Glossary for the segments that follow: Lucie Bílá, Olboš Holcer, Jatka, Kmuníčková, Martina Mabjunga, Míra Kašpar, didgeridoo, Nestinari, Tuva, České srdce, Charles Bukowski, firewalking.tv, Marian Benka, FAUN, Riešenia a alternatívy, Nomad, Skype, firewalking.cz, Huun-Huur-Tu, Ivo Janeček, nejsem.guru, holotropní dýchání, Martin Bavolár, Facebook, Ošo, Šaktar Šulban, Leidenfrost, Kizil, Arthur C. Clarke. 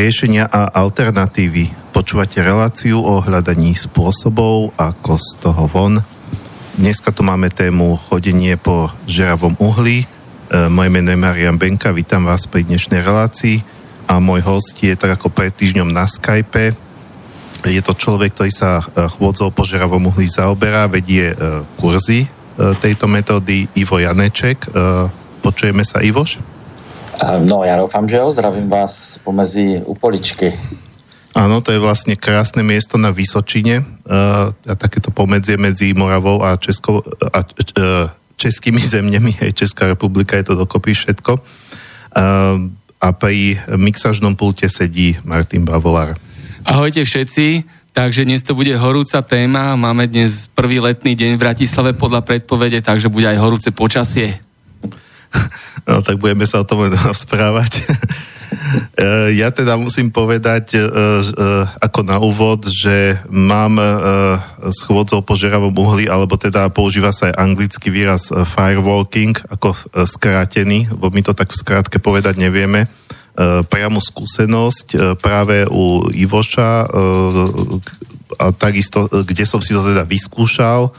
Riešenia a alternatívy. Počúvate reláciu o hľadaní spôsobov, ako z toho von. Dneska tu máme tému chodenie po žeravom uhli. Moje meno je Marian Benka, vítam vás pri dnešnej relácii a môj host je tak ako pred týždňom na Skype. Je to človek, ktorý sa chôdzou po žeravom uhli zaoberá, vedie kurzy tejto metódy, Ivo Janeček. Počujeme sa, Ivoš? No, ja doufám, že jo, zdravím vás pomezi Upoličky. Áno, to je vlastne krásne miesto na Vysočine, takéto pomedzie medzi Moravou a Českou, a českými zemnemi, hej, Česká republika, je to dokopy všetko. A pri mixážnom pulte sedí Martin Bavolár. Ahojte všetci, takže dnes to bude horúca téma, máme dnes prvý letný deň v Bratislave podľa predpovede, takže bude aj horúce počasie. No, tak budeme sa o tom správať. Ja teda musím povedať ako na úvod, že mám s chôdzou po žeravom uhli, alebo teda používa sa aj anglický výraz firewalking, ako skrátený, bo my to tak v skrátke povedať nevieme. Priamu skúsenosť práve u Ivoša, a takisto, kde som si to teda vyskúšal,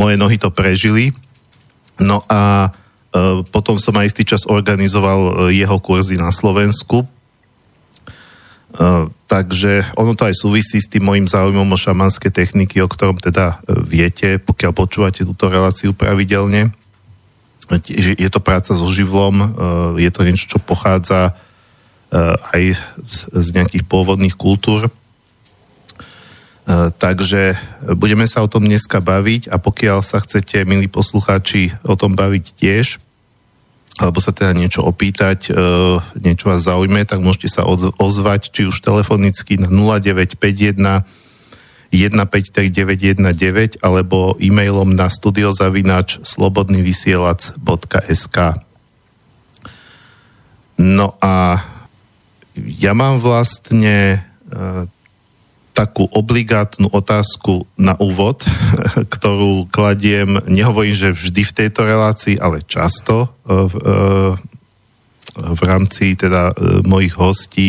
moje nohy to prežili. No a potom som aj istý čas organizoval jeho kurzy na Slovensku. Takže ono to aj súvisí s tým mojím záujmom o šamanské techniky, o ktorom teda viete, pokiaľ počúvate túto reláciu pravidelne. Je to práca so živlom, je to niečo, čo pochádza aj z nejakých pôvodných kultúr. Takže budeme sa o tom dneska baviť a pokiaľ sa chcete, milí poslucháči, o tom baviť tiež, alebo sa teda niečo opýtať, niečo vás zaujme, tak môžete sa ozvať, či už telefonicky na 0951 153919 alebo e-mailom na studio@slobodnyvysielac.sk. No a ja mám vlastne takú obligátnu otázku na úvod, ktorú kladiem, nehovorím, že vždy v tejto relácii, ale často v rámci teda mojich hostí.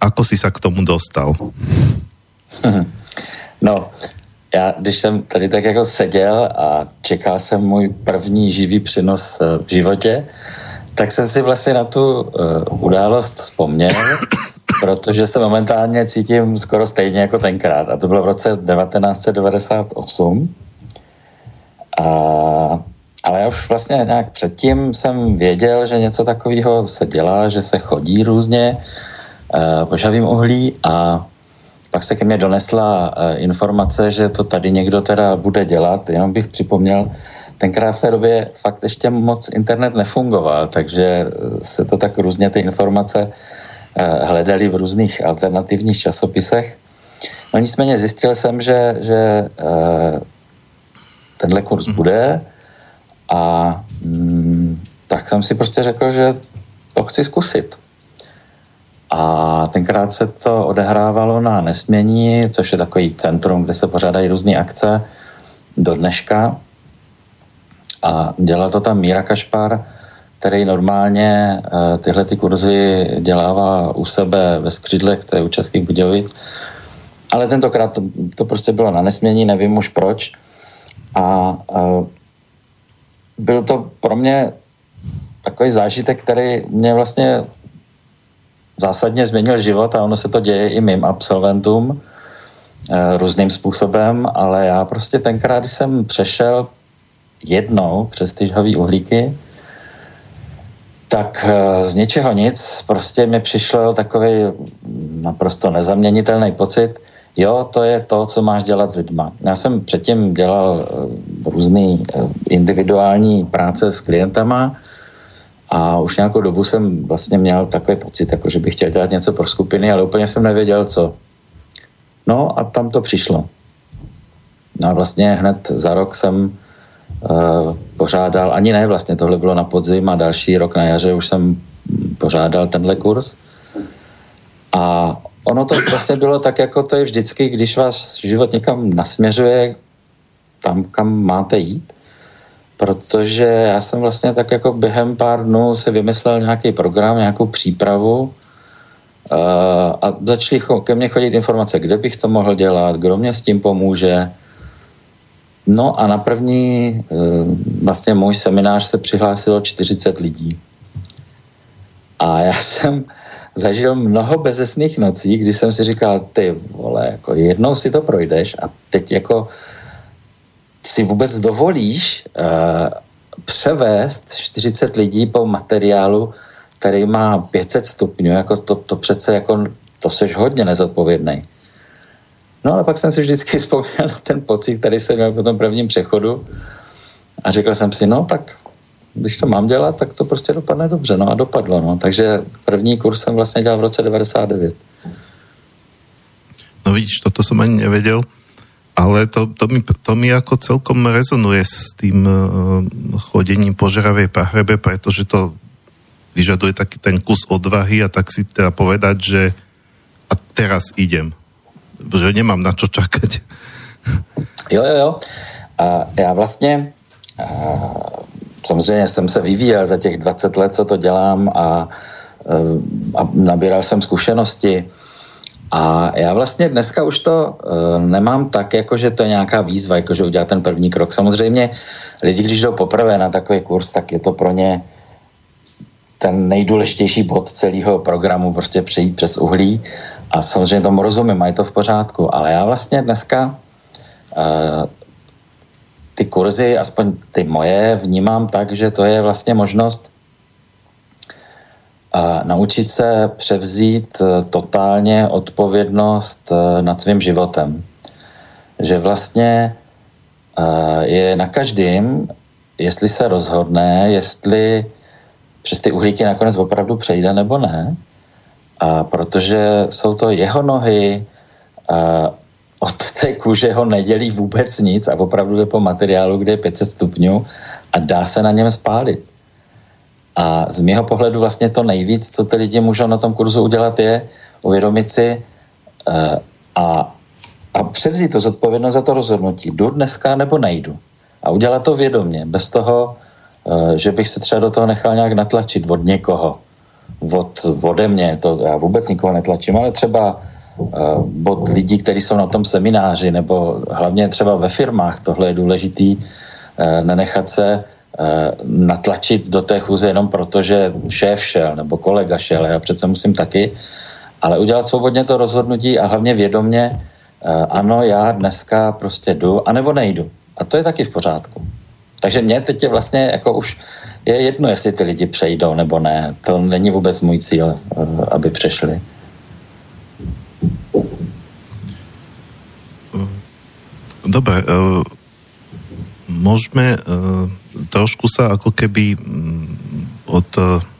Ako si sa k tomu dostal? No, já když jsem tady tak jako seděl a čekal jsem můj první živý přenos v životě, tak jsem si vlastně na tu událost vzpomněl, protože se momentálně cítím skoro stejně jako tenkrát. A to bylo v roce 1998. Ale já už vlastně nějak předtím jsem věděl, že něco takového se dělá, že se chodí různě po žavým uhlí a pak se ke mně donesla informace, že to tady někdo teda bude dělat. Jenom bych připomněl, tenkrát v té době fakt ještě moc internet nefungoval, takže se to tak různě ty informace hledali v různých alternativních časopisech. No nicméně zjistil jsem, že tenhle kurz bude a tak jsem si prostě řekl, že to chci zkusit. A tenkrát se to odehrávalo na Nesmění, což je takový centrum, kde se pořádají různé akce do dneška. A dělala to tam Míra Kašpar, který normálně tyhle ty kurzy dělává u sebe ve Skřídlech, to je u Českých Budějovic. Ale tentokrát to prostě bylo na Nesmění, nevím už proč. A byl to pro mě takový zážitek, který mě vlastně zásadně změnil život a ono se to děje i mým absolventům různým způsobem, ale já prostě tenkrát, když jsem přešel jednou přes ty žhavý uhlíky, tak z ničeho nic prostě mi přišel takový naprosto nezaměnitelný pocit, jo, to je to, co máš dělat s lidma. Já jsem předtím dělal různý individuální práce s klientama a už nějakou dobu jsem vlastně měl takový pocit, jako že bych chtěl dělat něco pro skupiny, ale úplně jsem nevěděl, co. No a tam to přišlo. No a vlastně hned za rok jsem pořádal, ani ne vlastně, tohle bylo na podzim a další rok na jaře už jsem pořádal tenhle kurz. A ono to vlastně bylo tak, jako to je vždycky, když vás život někam nasměřuje, tam, kam máte jít, protože já jsem vlastně tak jako během pár dnů si vymyslel nějaký program, nějakou přípravu a začaly ke mně chodit informace, kde bych to mohl dělat, kdo mě s tím pomůže. No a na první vlastně můj seminář se přihlásilo 40 lidí. A já jsem zažil mnoho bezesných nocí, kdy jsem si říkal, ty vole, jako jednou si to projdeš a teď jako si vůbec dovolíš převést 40 lidí po materiálu, který má 500 stupňů, jako to přece jako, to seš hodně nezodpovědnej. No ale pak jsem si vždycky vzpomněl na ten pocit, který jsem měl po tom prvním přechodu a řekl jsem si, no tak když to mám dělat, tak to prostě dopadne dobře. No a dopadlo, no. Takže první kurz jsem vlastně dělal v roce 99. No vidíš, toto som ani nevedel, ale to mi ako celkom rezonuje s tým chodením po žravej pahrebe, pretože to vyžaduje taký ten kus odvahy a tak si teda povedať, že a teraz idem. Že nemám na čo čakať. Jo. A já vlastně samozřejmě jsem se vyvíjel za těch 20 let, co to dělám a nabíral jsem zkušenosti. A já vlastně dneska už to nemám tak, jakože to je nějaká výzva, jakože udělat ten první krok. Samozřejmě lidi, když jdou poprvé na takový kurz, tak je to pro ně ten nejdůležitější bod celého programu, prostě přejít přes uhlí. A samozřejmě tomu rozumím, mají to v pořádku. Ale já vlastně dneska ty kurzy, aspoň ty moje, vnímám tak, že to je vlastně možnost naučit se převzít totálně odpovědnost nad svým životem. Že vlastně je na každém, jestli se rozhodne, jestli přes ty uhlíky nakonec opravdu přejde nebo ne, a protože jsou to jeho nohy, od té kůže ho nedělí vůbec nic a opravdu jde po materiálu, kde je 500 stupňů a dá se na něm spálit. A z mého pohledu vlastně to nejvíc, co ty lidi můžou na tom kurzu udělat, je uvědomit si a převzít to zodpovědnost za to rozhodnutí. Jdu dneska nebo nejdu. A udělat to vědomě, bez toho, že bych se třeba do toho nechal nějak natlačit od někoho. Ode mě, to já vůbec nikoho netlačím, ale třeba od lidí, kteří jsou na tom semináři, nebo hlavně třeba ve firmách, tohle je důležitý, nenechat se natlačit do té chůze jenom proto, že šéf šel, nebo kolega šel, já přece musím taky, ale udělat svobodně to rozhodnutí a hlavně vědomě, ano, já dneska prostě jdu, anebo nejdu. A to je taky v pořádku. Takže mě teď je vlastně jako už je jedno, jestli ty lidi přejdou nebo ne. To není vůbec můj cíl, aby přešli. Dobre, môžeme trošku sa ako keby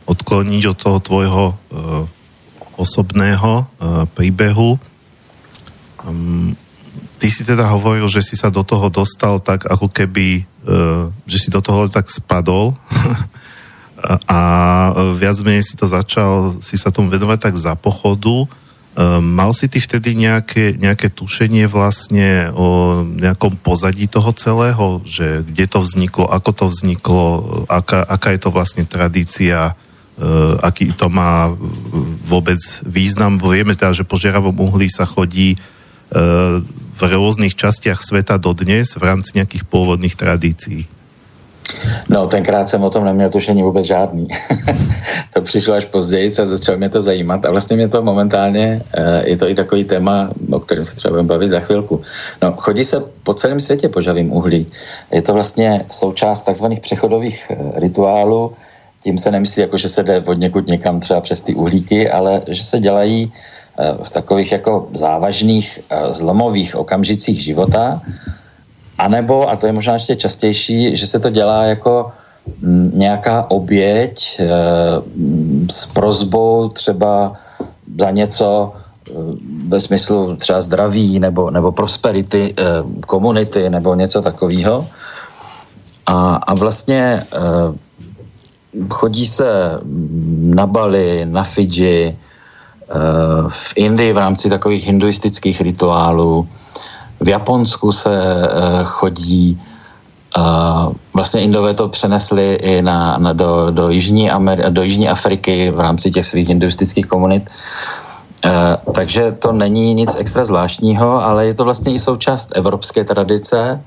odkloniť od toho tvojho osobného príbehu. Ty si teda hovoril, že si sa do toho dostal tak ako keby, že si do toho tak spadol a viac menej si to začal, si sa tomu venovať tak za pochodu. Mal si ty vtedy nejaké tušenie vlastne o nejakom pozadí toho celého, že kde to vzniklo, ako to vzniklo, aká je to vlastne tradícia, aký to má vôbec význam, bo vieme teda, že po žiaravom uhlí sa chodí v rôznych častiach sveta dodnes v rámci nejakých pôvodných tradícií. No, tenkrát jsem o tom neměl tušení vůbec žádný. To přišlo až později a začalo mě to zajímat a vlastně mě to momentálně, je to i takový téma, o kterém se třeba budeme bavit za chvilku. No, chodí se po celém světě po žavým uhlí. Je to vlastně součást takzvaných přechodových rituálů. Tím se nemyslí, jako že se jde od někud někam třeba přes ty uhlíky, ale že se dělají v takových jako závažných zlomových okamžicích života. A nebo, a to je možná ještě častější, že se to dělá jako nějaká oběť s prosbou třeba za něco ve smyslu třeba zdraví nebo prosperity komunity nebo něco takového. A vlastně chodí se na Bali, na Fidži, v Indii v rámci takových hinduistických rituálů. V Japonsku se chodí Vlastně Indové to přenesli i do Jižní Afriky v rámci těch svých hinduistických komunit. Takže to není nic extra zvláštního, ale je to vlastně i součást evropské tradice.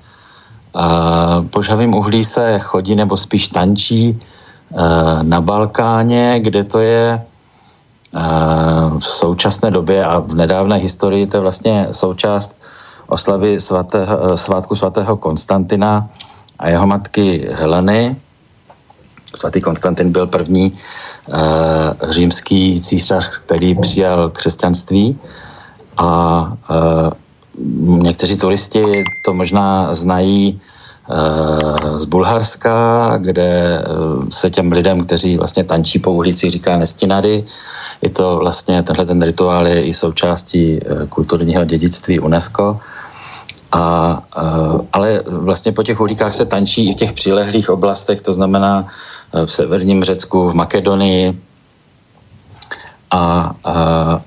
Po žhavém uhlí se chodí nebo spíš tančí na Balkáně, kde to je v současné době a v nedávné historii to je vlastně součást oslavy svátku svatého Konstantina a jeho matky Heleny. Svatý Konstantin byl první římský císař, který přijal křesťanství a někteří turisti to možná znají z Bulharska, kde se těm lidem, kteří vlastně tančí po uhlíci, říká Nestinari. Je to vlastně, tenhle ten rituál je i součástí kulturního dědictví UNESCO. Ale vlastně po těch uhlíkách se tančí i v těch přilehlých oblastech, to znamená v severním Řecku, v Makedonii. A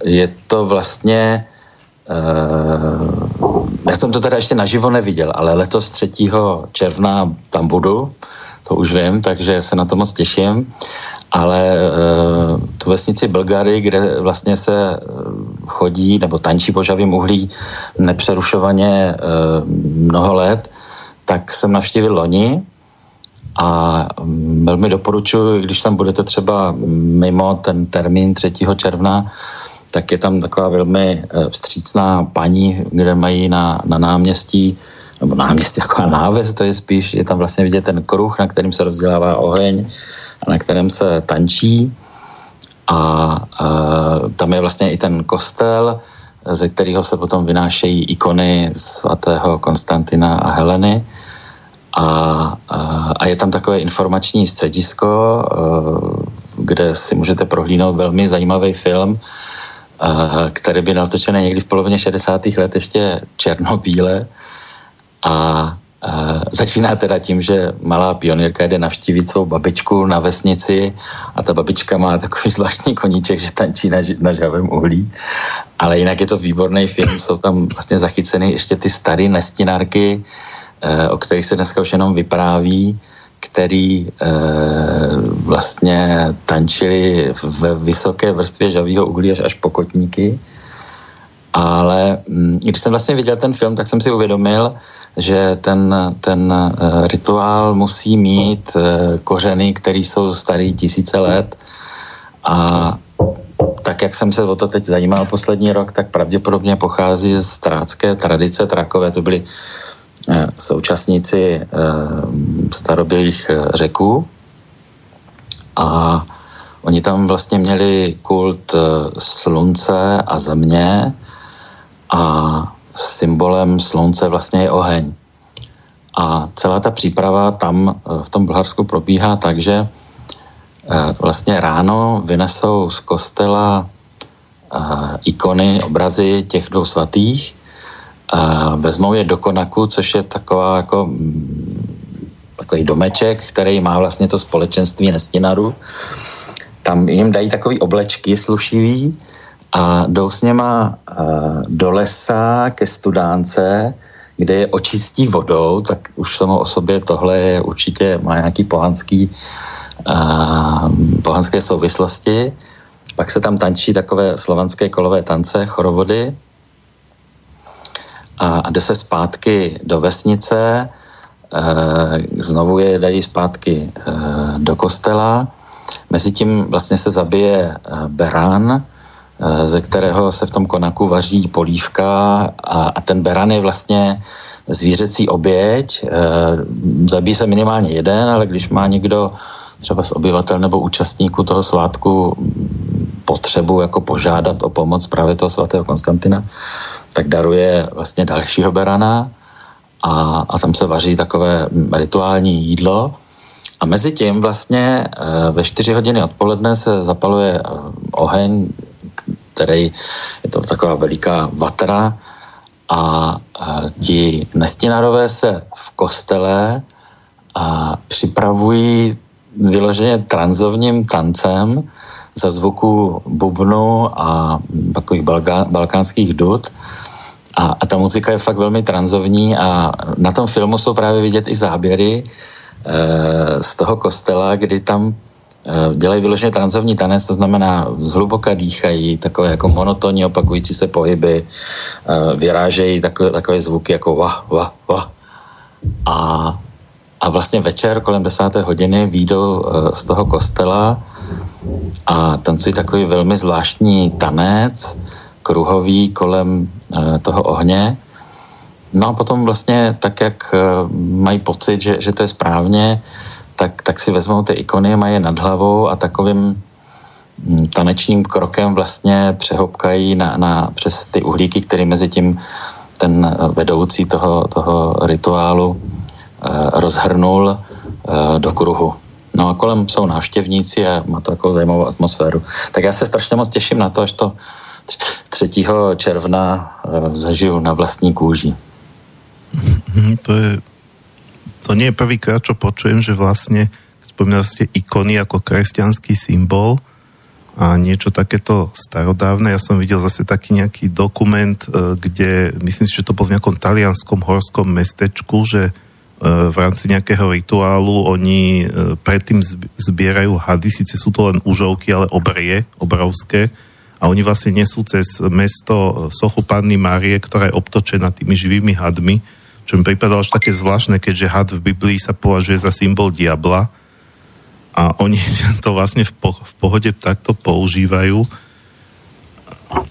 je to vlastně... Já jsem to teda ještě naživo neviděl, ale letos 3. června tam budu, to už vím, takže se na to moc těším, ale tu vesnici Bulgary, kde vlastně se chodí nebo tančí po žhavém uhlí nepřerušovaně mnoho let, tak jsem navštívil loni a velmi doporučuji, když tam budete třeba mimo ten termín 3. června, tak je tam taková velmi vstřícná paní, kde mají na náměstí, nebo náměstí taková náves, to je spíš, je tam vlastně vidět ten kruh, na kterým se rozdělává oheň a na kterém se tančí. A tam je vlastně i ten kostel, ze kterého se potom vynášejí ikony svatého Konstantina a Heleny. A je tam takové informační středisko, kde si můžete prohlídnout velmi zajímavý film, který byl natočený někdy v polovině 60. let ještě černobíle a začíná teda tím, že malá pionýrka jde navštívit svou babičku na vesnici a ta babička má takový zvláštní koníček, že tančí na žhavém uhlí, ale jinak je to výborný film, jsou tam vlastně zachyceny ještě ty staré nestinárky, o kterých se dneska už jenom vypráví, který vlastně tančili ve vysoké vrstvě žhavého uhlí až po kotníky. Ale když jsem vlastně viděl ten film, tak jsem si uvědomil, že ten rituál musí mít kořeny, které jsou staré tisíce let. A tak, jak jsem se o to teď zajímal poslední rok, tak pravděpodobně pochází z trácké tradice. Trákové to byly současníci starobylých Řeků a oni tam vlastně měli kult slunce a země a symbolem slunce vlastně je oheň. A celá ta příprava tam v tom Bulharsku probíhá tak, že vlastně ráno vynesou z kostela ikony, obrazy těch dvou svatých. Vezmou je do konaku, což je takový domeček, který má vlastně to společenství nestinarů. Tam jim dají takový oblečky slušivý a jdou s něma do lesa ke studánce, kde je očistí vodou, tak už samo o sobě tohle je určitě má nějaký pohanské souvislosti. Pak se tam tančí takové slovanské kolové tance, chorovody, a jde se zpátky do vesnice, znovu je dají zpátky do kostela. Mezitím vlastně se zabije beran, ze kterého se v tom konaku vaří polívka a ten beran je vlastně zvířecí oběť. Zabíjí se minimálně jeden, ale když má někdo třeba z obyvatel nebo účastníků toho svátku potřebu jako požádat o pomoc právě toho svatého Konstantina, tak daruje vlastně dalšího berana a tam se vaří takové rituální jídlo. A mezi tím vlastně ve 4 hodiny odpoledne se zapaluje oheň, který je to taková veliká vatra a ti nestinárové se v kostele připravují vyloženě tranzovním tancem za zvuku bubnu a takových balkánských dud A ta muzika je fakt velmi tranzovní a na tom filmu jsou právě vidět i záběry z toho kostela, kdy tam dělají vyloženě tranzovní tanec, to znamená zhluboka dýchají, takové jako monotónní opakující se pohyby, vyrážejí takové zvuky jako wah, wah, wah. A vlastně večer kolem 10:00 vyjdou z toho kostela a tancují takový velmi zvláštní tanec, kruhový kolem toho ohně. No a potom vlastně tak, jak mají pocit, že to je správně, tak si vezmou ty ikony, mají je nad hlavou a takovým tanečním krokem vlastně přehopkají přes ty uhlíky, které mezi tím ten vedoucí toho rituálu rozhrnul do kruhu. No a kolem jsou návštěvníci a má to takovou zajímavou atmosféru. Tak já se strašně moc těším na to, až to 3. června zažiju na vlastní kůži. To nie je prvýkrát, čo počujem, že vlastne spomínali ste ikony ako kresťanský symbol a niečo takéto starodávne. Ja som videl zase taký nejaký dokument, kde, myslím si, že to bol v nejakom talianskom horskom mestečku, že v rámci nejakého rituálu oni predtým zbierajú hady, síce sú to len užovky, ale obrie, obrovské, a oni vlastne nesú cez mesto sochu Panny Márie, ktorá je obtočená tými živými hadmi, čo mi pripadalo až také zvláštne, keďže had v Biblii sa považuje za symbol diabla a oni to vlastne v pohode takto používajú.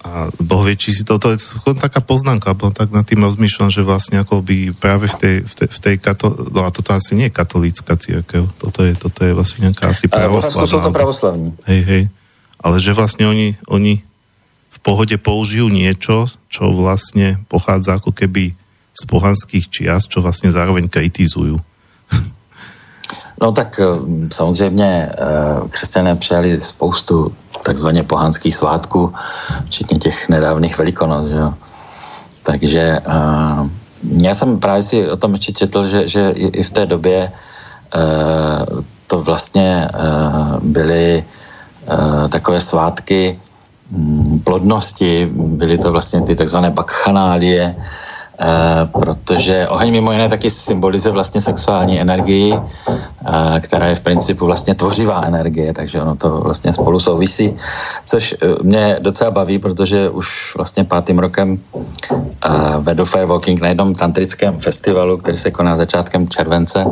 A Boh vie, či si to je taká poznámka, bo tak nad tým rozmýšľam, že vlastne ako by práve v tej no a toto asi nie je katolícka cirkev, toto je vlastne nejaká asi pravoslavná. Sú to pravoslavní. Hej. Ale že vlastne oni v pohode použijú niečo, čo vlastne pochádza ako keby z pohanských čias, čo vlastne zároveň kritizujú. No tak samozřejmě křesťané přijali spoustu takzvaně pohanských svátků, včetně těch nedávných Velikonoc, že jo. Takže já jsem právě si o tom ještě četl, že i v té době to vlastně byly takové svátky plodnosti, byly to vlastně ty takzvané bakchanálie, protože oheň mimo jiné taky symbolizuje vlastně sexuální energii, která je v principu vlastně tvořivá energie, takže ono to vlastně spolu souvisí, což mě docela baví, protože už vlastně 5. rokem vedu firewalking na jednom tantrickém festivalu, který se koná začátkem července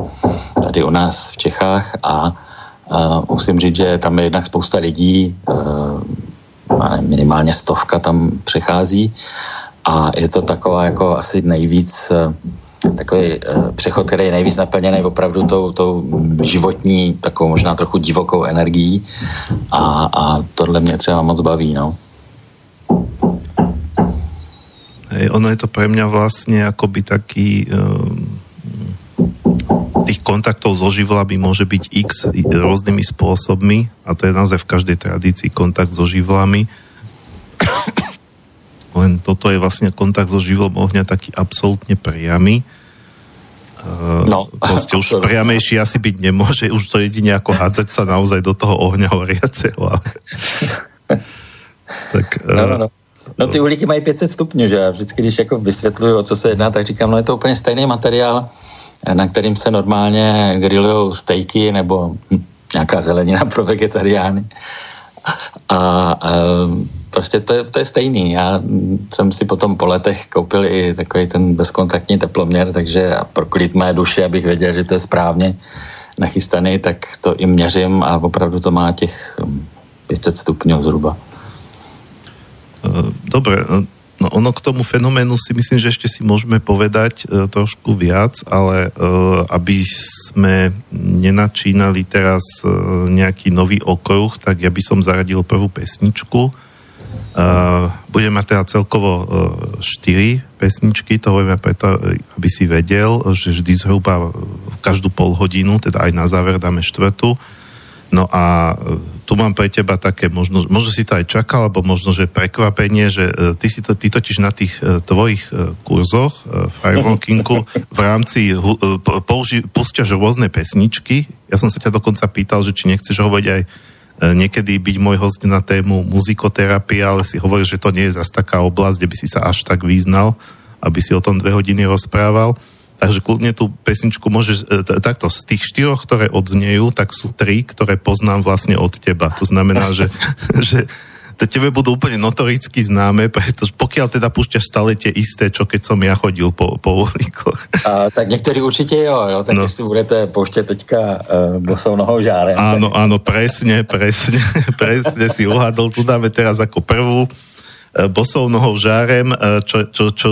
tady u nás v Čechách a musím říct, že tam je jednak spousta lidí, minimálně 100 tam přechází. A je to taková jako asi nejvíc takový přechod, který je nejvíc naplněný opravdu tou životní, takovou možná trochu divokou energií a tohle mě třeba moc baví, no. Hej, ono je to pre mňa vlastne akoby taký tých kontaktov so živlami môže byť x rôznymi spôsobmi a to je naozaj v každej tradícii kontakt so živlami. Len toto je vlastne kontakt so živom ohňa taký absolútne priamy. No. Proste už priamejší asi byť nemôže, už to jedine ako hádzať sa naozaj do toho ohňa horiaceho. No ty uhlíky mají 500 stupňů, že já vždycky, když jako vysvětluju, o co se jedná, tak říkám, no je to úplně stejný materiál, na kterým se normálně grillujou stejky nebo nějaká zelenina pro vegetariány. A prostě to je stejný. Já jsem si potom po letech koupil i takový ten bezkontaktní teploměr, takže pro klid mé duše, abych věděl, že to je správně nachystaný, tak to i měřím a opravdu to má těch 500 stupňů zhruba. Dobre, no ono k tomu fenoménu si myslím, že ešte si môžeme povedať trošku viac, ale aby sme nenačínali teraz nejaký nový okruh, tak ja by som zaradil prvú pesničku. Budem mať teda celkovo 4 pesničky, to hovorím preto, aby si vedel, že vždy zhruba každú pol hodinu, teda aj na záver dáme 4. No a tu mám pre teba také, možno si to aj čakal, alebo možno, že prekvapenie, že ty totiž na tých tvojich kurzoch firewalkingu v rámci pusťaš rôzne pesničky. Ja som sa ťa dokonca pýtal, že či nechceš hovoriť aj niekedy byť môj host na tému muzikoterapia, ale si hovoril, že to nie je zase taká oblasť, kde by si sa až tak význal, aby si o tom 2 hodiny rozprával. Takže kľudne tú pesničku môžeš takto, z tých 4, ktoré odznejú, tak sú 3, ktoré poznám vlastne od teba. To znamená, že tebe budú úplne notoricky známe, pretože pokiaľ teda púšťaš stále tie isté, čo keď som ja chodil po uhlíkoch. Tak niektorí určite jo, tak jestli budete poušťať teďka bosou nohou žárem. Áno, presne si uhádol, tu dáme teraz ako prvú. Bosou nohou žárem, čo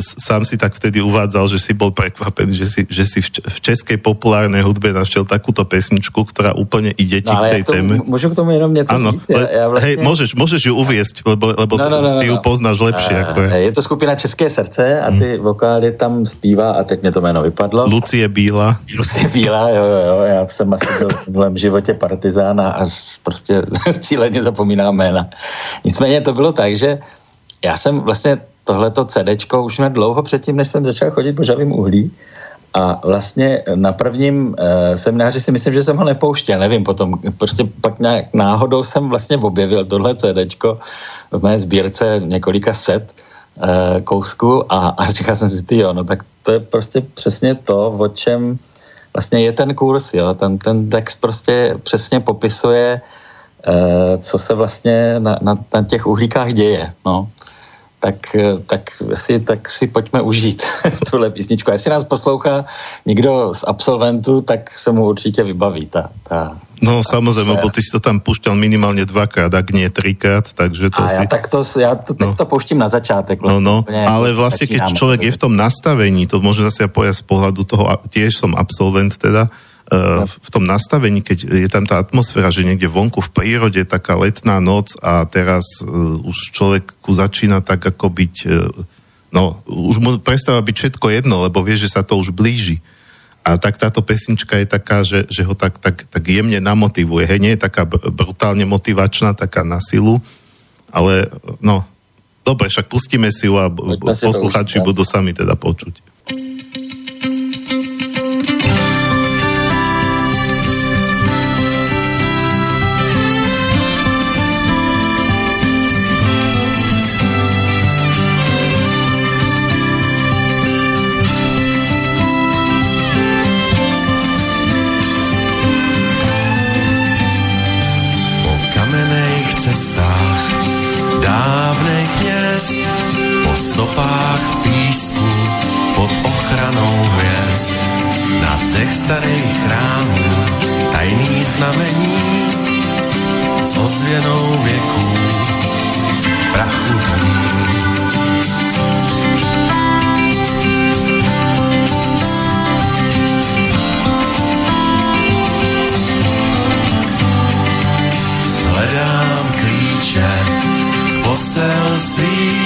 sám si tak vtedy uvádzal, že si bol prekvapený, že si v českej populárnej hudbe našiel takúto pesničku, ktorá úplne ide ti k tej téme. Môžu k tomu jenom nieco říct? Ja vlastne... Hej, môžeš ju uviesť, lebo ty ju poznáš lepšie. Je to skupina České srdce a ty vokály tam zpívá, a teď mě to jméno vypadlo. Lucie Bílá, jo, já jsem asi byl v mém životě partizán a prostě cíleně zapomínám jména. Nicméně to bylo tak, že já jsem vlastně tohleto CDčko už měl dlouho předtím, než jsem začal chodit po žavým uhlí a vlastně na prvním semináři si myslím, že jsem ho nepouštěl, nevím potom, prostě pak nějak náhodou jsem vlastně objevil tohle CDčko v mé sbírce několika set kousků a říkal jsem si, tyjo, no tak to je prostě přesně to, o čem vlastně je ten kurz, jo, ten text prostě přesně popisuje, co se vlastně na těch uhlíkách děje, no. Tak si pojďme užít tuhle písničku. Jestli nás poslouchá někdo z absolventů, tak se mu určitě vybaví ta No samozrejme, bo ty si to tam púšťal minimálne 2-krát, ak nie 3-krát, takže to si... Ja to púštim na začiatok. Vlastne, ale vlastne, keď človek je v tom nastavení, to môže zase ja povedať z pohľadu toho, tiež som absolvent teda, v tom nastavení, keď je tam tá atmosféra, že niekde vonku v prírode taká letná noc a teraz už človeku začína tak ako byť, už mu prestáva byť všetko jedno, lebo vie, že sa to už blíži. A tak táto pesnička je taká, že ho tak jemne namotivuje. Hej, nie je taká brutálne motivačná, taká na silu, ale dobre, však pustíme si ju a poslucháči budú sami teda počuť. Po stopách písku pod ochranou hvězd, na zdech starých chrámů tajný znamení s ozvěnou věků prachu dní. Hledám klíče poselství,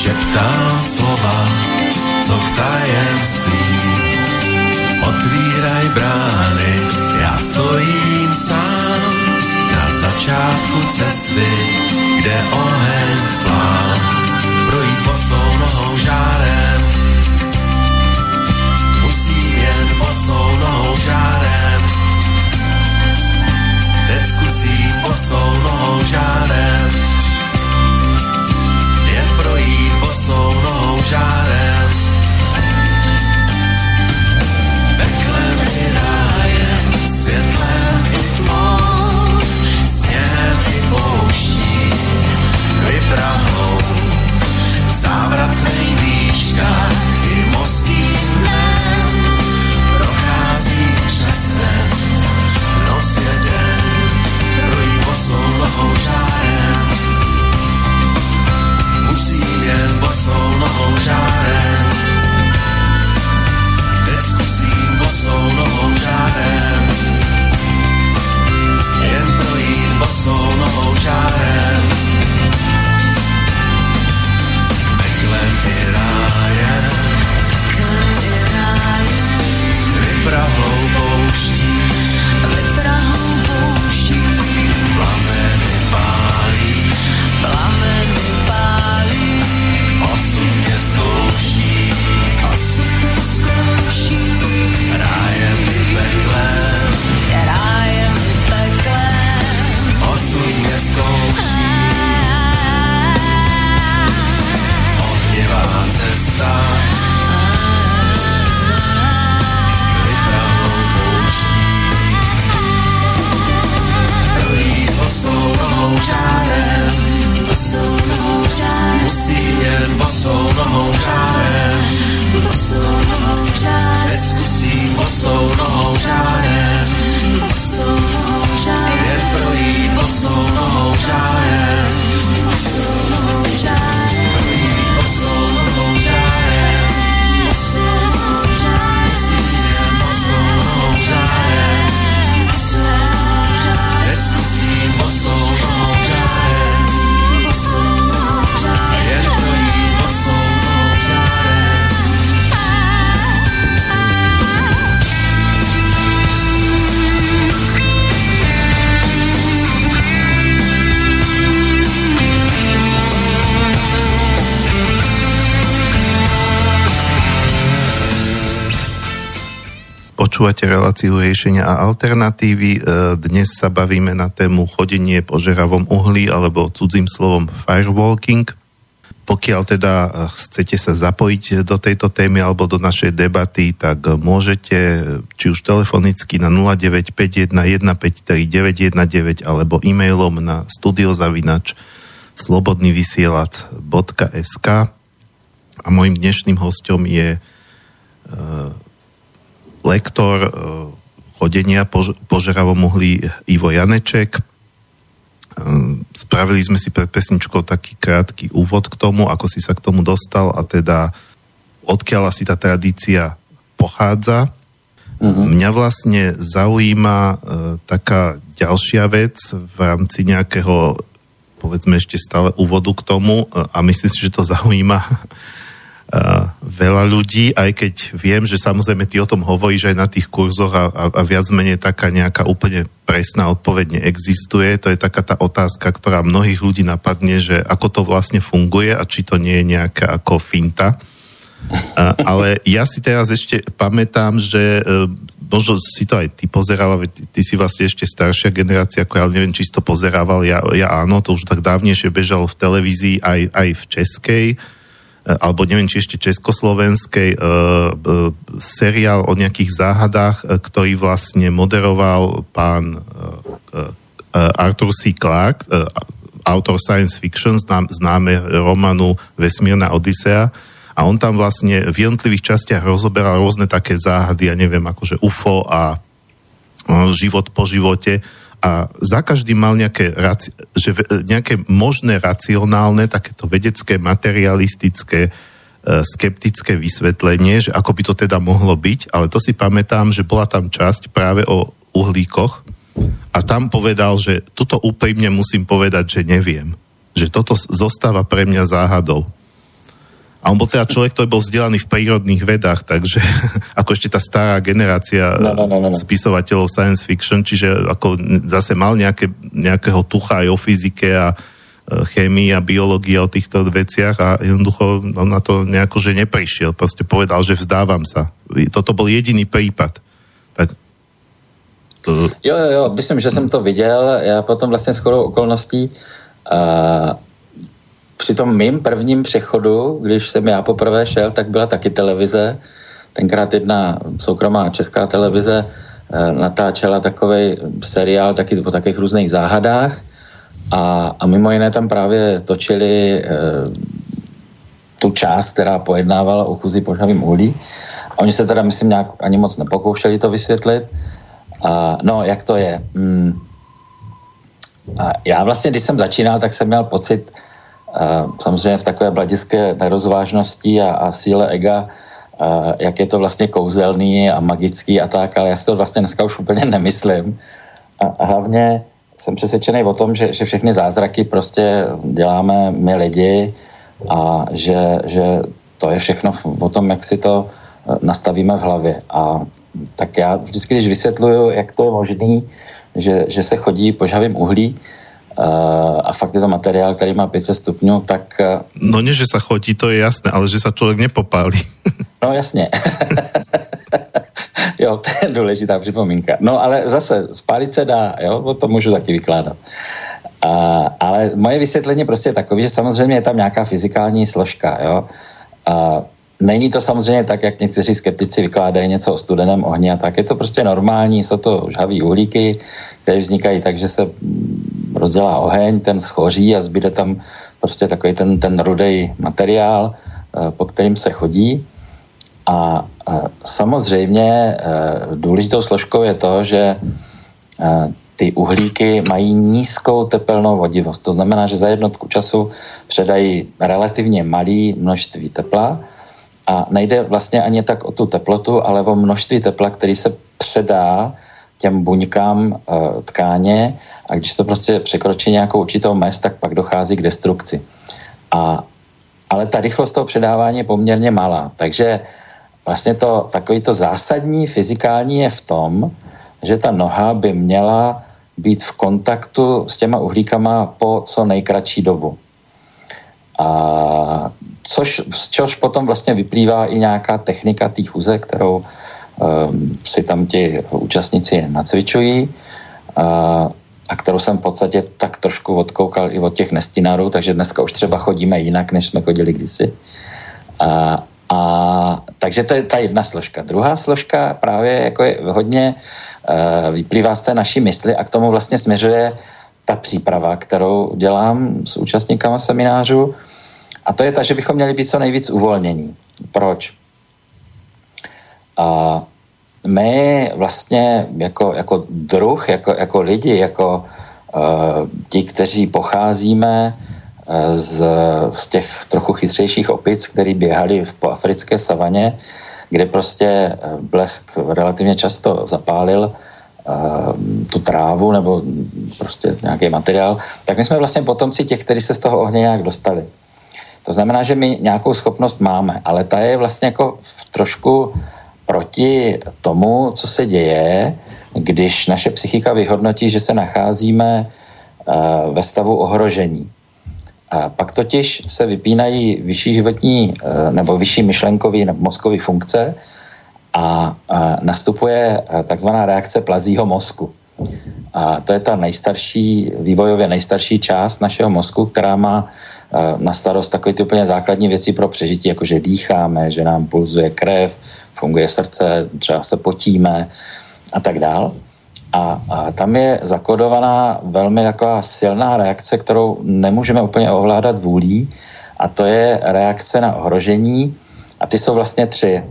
šeptám slova, co k tajemství. Otvíraj brány, já stojím sám na začátku cesty, kde oheň spál. Projít bosou nohou žárem, musím jen bosou nohou žárem. Teď zkusím bosou nohou žárem, projít bosou nohou žárem. Peklem i rájem, světlem i tmou, sněhem i pouští, vyprahou, v závratnej výškách i mořským dnem, prochází přesem, nos jeden, projít bosou nohou žárem. Musím jen bosou nohou žárem, teď zkusím bosou nohou žárem, jen projít bosou nohou žárem. Peklem i rájem, vyprahou pouští, plameny pálí, osud mě zkouší, rájem i peklem, osud mě zkouší, ohnivá cesta. Počúvate reláciu Riešenia a alternatívy. Dnes sa bavíme na tému chodenie po žeravom uhlí alebo cudzým slovom firewalking. Pokiaľ teda chcete sa zapojiť do tejto témy alebo do našej debaty, tak môžete či už telefonicky na 0951 153 919 alebo e-mailom na studiozavinač.slobodnyvysielac.sk. A môjim dnešným hosťom je lektor chodenia po žeravom uhlí Ivo Janeček. Spravili sme si pred pesničkou taký krátky úvod k tomu, ako si sa k tomu dostal a teda odkiaľ asi tá tradícia pochádza. Mňa vlastne zaujíma taká ďalšia vec v rámci nejakého, povedzme ešte stále úvodu k tomu a myslím si, že to zaujíma veľa ľudí, aj keď viem, že samozrejme ty o tom hovoríš aj na tých kurzoch a viac menej taká nejaká úplne presná odpoveď neexistuje. To je taká tá otázka, ktorá mnohých ľudí napadne, že ako to vlastne funguje a či to nie je nejaká ako finta. Ale ja si teraz ešte pamätám, že možno si to aj ty pozerala, ty si vlastne ešte staršia generácia, ako ja neviem, či si to pozerával, ja áno, to už tak dávnejšie bežalo v televízii aj v českej, alebo neviem, či ešte československej, seriál o nejakých záhadách, ktorý vlastne moderoval pán Arthur C. Clarke, autor science fiction, známe románu Vesmírna odysea. A on tam vlastne v jednotlivých častiach rozoberal rôzne také záhady, ja neviem, akože UFO a život po živote. A za každým mal nejaké možné racionálne, takéto vedecké, materialistické, skeptické vysvetlenie, že ako by to teda mohlo byť, ale to si pamätám, že bola tam časť práve o uhlíkoch a tam povedal, že toto úprimne musím povedať, že neviem, že toto zostáva pre mňa záhadou. A on bol teda človek, ktorý bol vzdelaný v prírodných vedách, takže ako ešte tá stará generácia spisovateľov science fiction, čiže ako zase mal nejakého tucha aj o fyzike a chémii a biológii a o týchto veciach a jednoducho on na to nejako, že neprišiel. Proste povedal, že vzdávam sa. Toto bol jediný prípad. Tak to... Jo, myslím, že som to videl. Ja potom vlastne shodou okolností při tom mým prvním přechodu, když jsem já poprvé šel, tak byla taky televize. Tenkrát jedna soukromá česká televize natáčela takovej seriál taky po takových různých záhadách a mimo jiné tam právě točili tu část, která pojednávala o chůzi po žhavém uhlí. A oni se teda, myslím, nějak ani moc nepokoušeli to vysvětlit. No, jak to je? A já vlastně, když jsem začínal, tak jsem měl pocit, samozřejmě v takové bladiské nerozvážnosti a síle ega, jak je to vlastně kouzelný a magický a tak, ale já si to vlastně dneska už úplně nemyslím. A hlavně jsem přesvědčený o tom, že všechny zázraky prostě děláme my lidi a že to je všechno o tom, jak si to nastavíme v hlavě. A tak já vždycky, když vysvětluju, jak to je možný, že se chodí po žhavém uhlí, a fakt je to materiál, ktorý má 500 stupňů, tak... No nie, že sa chodí, to je jasné, ale že sa človek nepopálí. No jasne. Jo, to je důležitá připomínka. No ale zase, spálit se dá, jo, o tom můžu taky vykládat. Ale moje vysvětlení prostě je takové, že samozřejmě je tam nějaká fyzikální složka, jo. Není to samozřejmě tak, jak někteří skeptici vykládají něco o studeném ohni a tak. Je to prostě normální, jsou to žhavý uhlíky, které vznikají tak, že se rozdělá oheň, ten schoří a zbyde tam prostě takový ten rudej materiál, po kterým se chodí. A samozřejmě důležitou složkou je to, že ty uhlíky mají nízkou tepelnou vodivost. To znamená, že za jednotku času předají relativně malé množství tepla a nejde vlastně ani tak o tu teplotu, ale o množství tepla, který se předá těm buňkám tkáně a když to prostě překročí nějakou určitou mez, tak pak dochází k destrukci. Ale ta rychlost toho předávání je poměrně malá. Takže vlastně takovýto zásadní fyzikální je v tom, že ta noha by měla být v kontaktu s těma uhlíkama po co nejkratší dobu. Z čehož potom vlastně vyplývá i nějaká technika té chůze, kterou si tam ti účastníci nacvičují, a kterou jsem v podstatě tak trošku odkoukal i od těch nestinárů, takže dneska už třeba chodíme jinak, než jsme chodili kdysi. Takže to je ta jedna složka. Druhá složka právě jako je hodně vyplývá z té naší mysli a k tomu vlastně směřuje ta příprava, kterou dělám s účastníkama seminářů. A to je ta, že bychom měli být co nejvíc uvolnění. Proč? My vlastně jako druh, jako lidi, jako ti, kteří pocházíme z těch trochu chytřejších opic, který běhali po africké savaně, kde prostě blesk relativně často zapálil tu trávu nebo prostě nějaký materiál, tak my jsme vlastně potomci těch, kteří se z toho ohně nějak dostali. To znamená, že my nějakou schopnost máme, ale ta je vlastně jako v trošku proti tomu, co se děje, když naše psychika vyhodnotí, že se nacházíme ve stavu ohrožení. A pak totiž se vypínají vyšší životní nebo vyšší myšlenkový nebo mozkový funkce a nastupuje takzvaná reakce plazího mozku. A to je ta nejstarší, vývojově nejstarší část našeho mozku, která má na starost takové ty úplně základní věci pro přežití, jako že dýcháme, že nám pulzuje krev, funguje srdce, třeba se potíme a tak dál. A tam je zakodovaná velmi taková silná reakce, kterou nemůžeme úplně ovládat vůlí, a to je reakce na ohrožení, a ty jsou vlastně tři: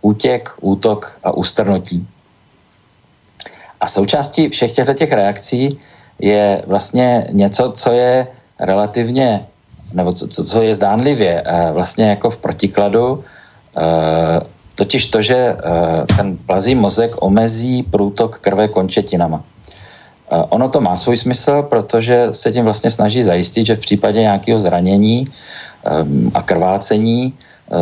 útěk, útok a ustrnutí. A součástí všech těchto reakcí je vlastně něco, co je relativně, nebo co je zdánlivě vlastně jako v protikladu, totiž to, že ten plazí mozek omezí průtok krve končetinama. Ono to má svůj smysl, protože se tím vlastně snaží zajistit, že v případě nějakého zranění a krvácení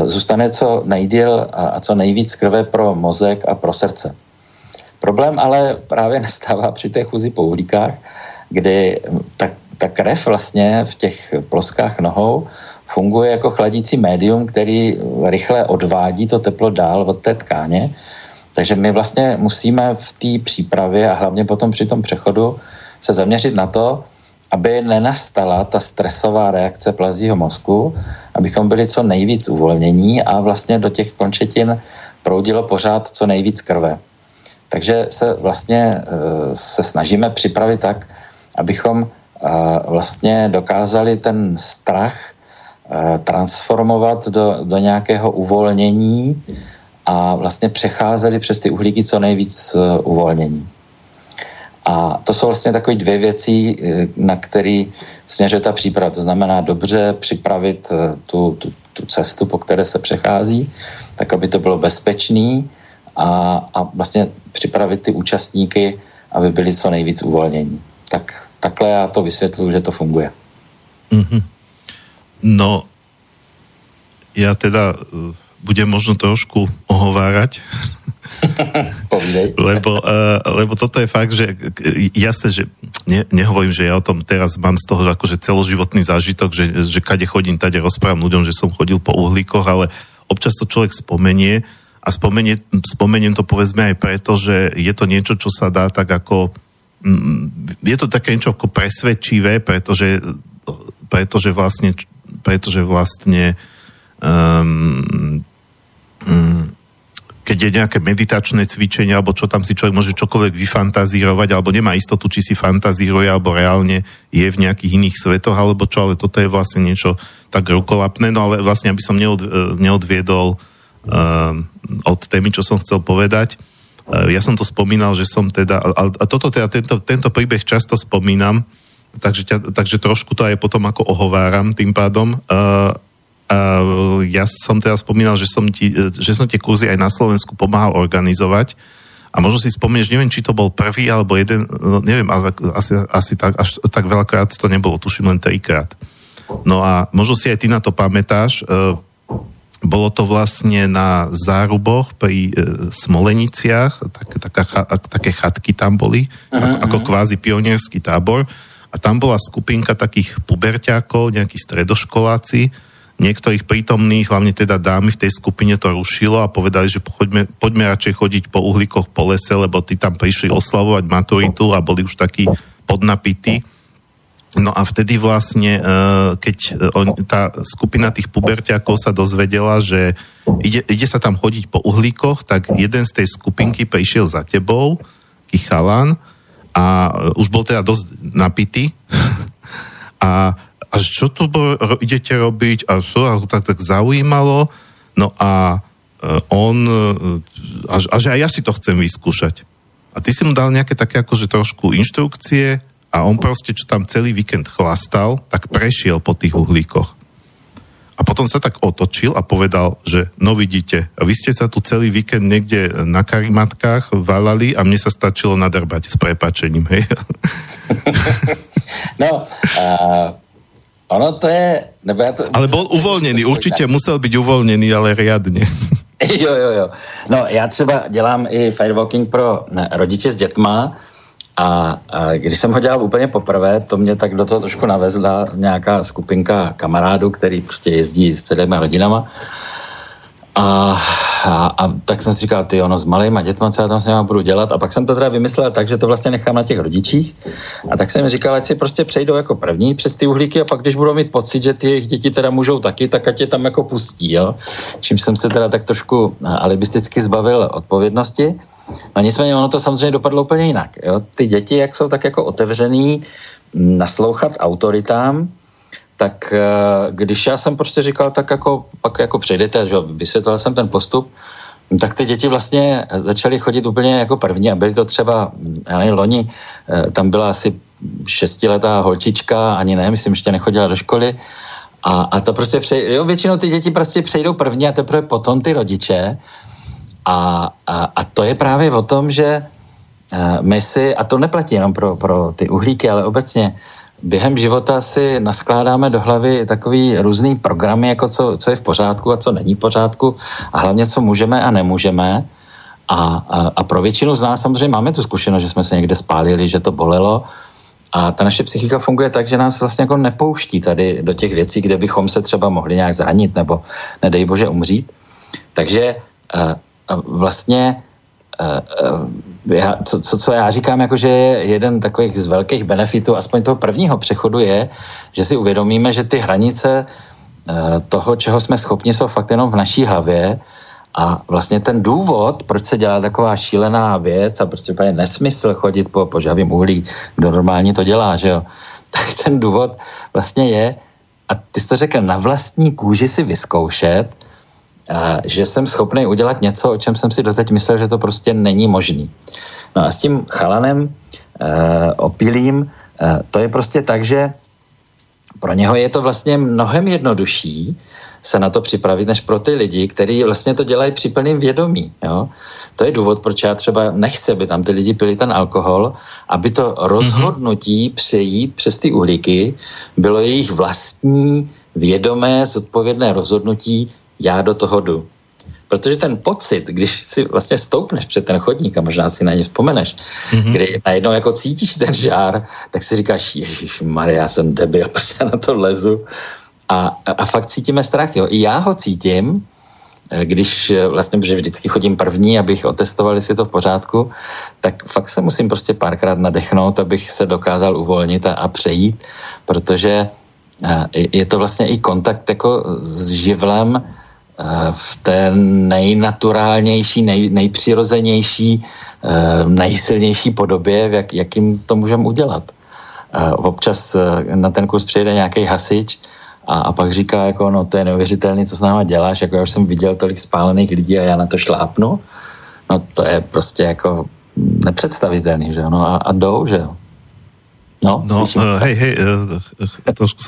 zůstane co nejdýl a co nejvíc krve pro mozek a pro srdce. Problém ale právě nastává při té chůzi po uhlíkách, kdy ta krev vlastně v těch ploskách nohou funguje jako chladící médium, který rychle odvádí to teplo dál od té tkáně. Takže my vlastně musíme v té přípravě a hlavně potom při tom přechodu se zaměřit na to, aby nenastala ta stresová reakce plazího mozku, abychom byli co nejvíc uvolnění a vlastně do těch končetin proudilo pořád co nejvíc krve. Takže se vlastně se snažíme připravit tak, abychom vlastně dokázali ten strach transformovat do nějakého uvolnění a vlastně přecházeli přes ty uhlíky co nejvíc uvolnění. A to jsou vlastně takové dvě věci, na které směřuje ta příprava. To znamená dobře připravit tu cestu, po které se přechází, tak aby to bylo bezpečný, a vlastně připravit ty účastníky, aby byli co nejvíc uvolnění. Takhle já to vysvětluji, že to funguje. Mm-hmm. No, ja teda budem možno trošku ohovárať, lebo toto je fakt, že jasné, že nehovorím, že ja o tom teraz mám z toho, že akože celoživotný zážitok, že kade chodím, tady rozprávam ľuďom, že som chodil po uhlíkoch, ale občas to človek spomenie a spomeniem to povedzme aj preto, že je to niečo, čo sa dá tak ako, je to také niečo ako presvedčivé, pretože vlastne keď je nejaké meditačné cvičenie, alebo čo tam si človek môže čokoľvek vyfantazírovať, alebo nemá istotu, či si fantazíruje, alebo reálne je v nejakých iných svetoch, alebo čo, ale toto je vlastne niečo tak rukolapné, no ale vlastne, aby som neodviedol od témy, čo som chcel povedať. Ja som to spomínal, že som teda, a toto teda, tento príbeh často spomínam, Takže trošku to aj potom ako ohováram tým pádom. Ja som teda spomínal, že som tie kurzy aj na Slovensku pomáhal organizovať a možno si spomíneš, neviem, či to bol prvý alebo jeden, neviem, asi tak, až tak veľakrát to nebolo, tuším len 3-krát. No a možno si aj ty na to pamätáš, bolo to vlastne na Záruboch pri Smoleniciach, také chatky tam boli, ako kvázi pionierský tábor. A tam bola skupinka takých puberťákov, nejakí stredoškoláci, Niektorých prítomných, hlavne teda dámy v tej skupine to rušilo a povedali, že poďme radšej chodiť po uhlíkoch po lese, lebo tí tam prišli oslavovať maturitu a boli už takí podnapití. No a vtedy vlastne, keď tá skupina tých puberťákov sa dozvedela, že ide sa tam chodiť po uhlíkoch, tak jeden z tej skupinky prišiel za tebou, chalan, a už bol teda dosť napitý a čo tu idete robiť? A to tak zaujímalo. No a on... A že aj ja si to chcem vyskúšať. A ty si mu dal nejaké také akože trošku inštrukcie a on proste, čo tam celý víkend chlastal, tak prešiel po tých uhlíkoch. A potom sa tak otočil a povedal, že no vidíte, vy ste sa tu celý víkend niekde na karimatkách valali a mne sa stačilo nadrbať s prepáčením, hej? No, ono to je... Ale bol uvolněný, určitě musel být uvolněný, ale riadně. Jo. No, já třeba dělám i firewalking pro rodiče s dětma a když jsem ho dělal úplně poprvé, to mě tak do toho trošku navezla nějaká skupinka kamarádů, který prostě jezdí s celými rodinama. A tak jsem si říkal, ty ono s malejma dětma, co já tam s nima budu dělat, a pak jsem to teda vymyslel tak, že to vlastně nechám na těch rodičích, a tak jsem říkal, ať si prostě přejdou jako první přes ty uhlíky a pak, když budou mít pocit, že ty jejich děti teda můžou taky, tak ať je tam jako pustí, jo. Čím jsem se teda tak trošku alibisticky zbavil odpovědnosti. No nicméně ono to samozřejmě dopadlo úplně jinak, jo. Ty děti, jak jsou tak jako otevřený naslouchat autoritám, tak když já jsem prostě říkal, tak jako, pak jako přejdete, že vysvětlil jsem ten postup, tak ty děti vlastně začaly chodit úplně jako první a byly to třeba, já nevím, loni, tam byla asi 6letá holčička, ani ne, myslím, ještě nechodila do školy a to prostě jo, většinou ty děti prostě přejdou první a teprve potom ty rodiče a to je právě o tom, že my si, a to neplatí jenom pro ty uhlíky, ale obecně, během života si naskládáme do hlavy takový různý programy, jako co je v pořádku a co není v pořádku a hlavně co můžeme a nemůžeme a pro většinu z nás samozřejmě máme tu zkušenost, že jsme se někde spálili, že to bolelo a ta naše psychika funguje tak, že nás vlastně jako nepouští tady do těch věcí, kde bychom se třeba mohli nějak zranit nebo nedej bože umřít. Takže vlastně co já říkám, jakože je jeden takových z velkých benefitů, aspoň toho prvního přechodu je, že si uvědomíme, že ty hranice toho, čeho jsme schopni, jsou fakt jenom v naší hlavě a vlastně ten důvod, proč se dělá taková šílená věc a prostě je nesmysl chodit po požavým uhlí, kdo normálně to dělá, že jo, tak ten důvod vlastně je, a ty jsi to řekl, na vlastní kůži si vyzkoušet, že jsem schopný udělat něco, o čem jsem si doteď myslel, že to prostě není možný. No a s tím chalanem opilým, to je prostě tak, že pro něho je to vlastně mnohem jednodušší se na to připravit, než pro ty lidi, kteří vlastně to dělají při plným vědomí. Jo? To je důvod, proč já třeba nechci, aby tam ty lidi pili ten alkohol, aby to rozhodnutí přejít přes ty uhlíky bylo jejich vlastní, vědomé, zodpovědné rozhodnutí, já do toho jdu. Protože ten pocit, když si vlastně stoupneš před ten chodník a možná si na ně vzpomeneš, kdy najednou jako cítíš ten žár, tak si říkáš, ježišmarja, já jsem debil, protože já na to lezu. A fakt cítíme strach, jo. I já ho cítím, když vlastně, protože vždycky chodím první, abych otestoval, jestli je to v pořádku, tak fakt se musím prostě párkrát nadechnout, abych se dokázal uvolnit a přejít, protože je to vlastně i kontakt jako s živlem, v té nejnaturálnější, nejpřirozenější, nejsilnější podobě, jakým to můžeme udělat. Občas na ten kus přijde nějaký hasič a pak říká, jako, no to je neuvěřitelný, co s náma děláš, jako já už jsem viděl tolik spálených lidí a já na to šlápnu. No to je prostě jako nepředstavitelný, že jo, no a jdou, že jo. No, hej, trošku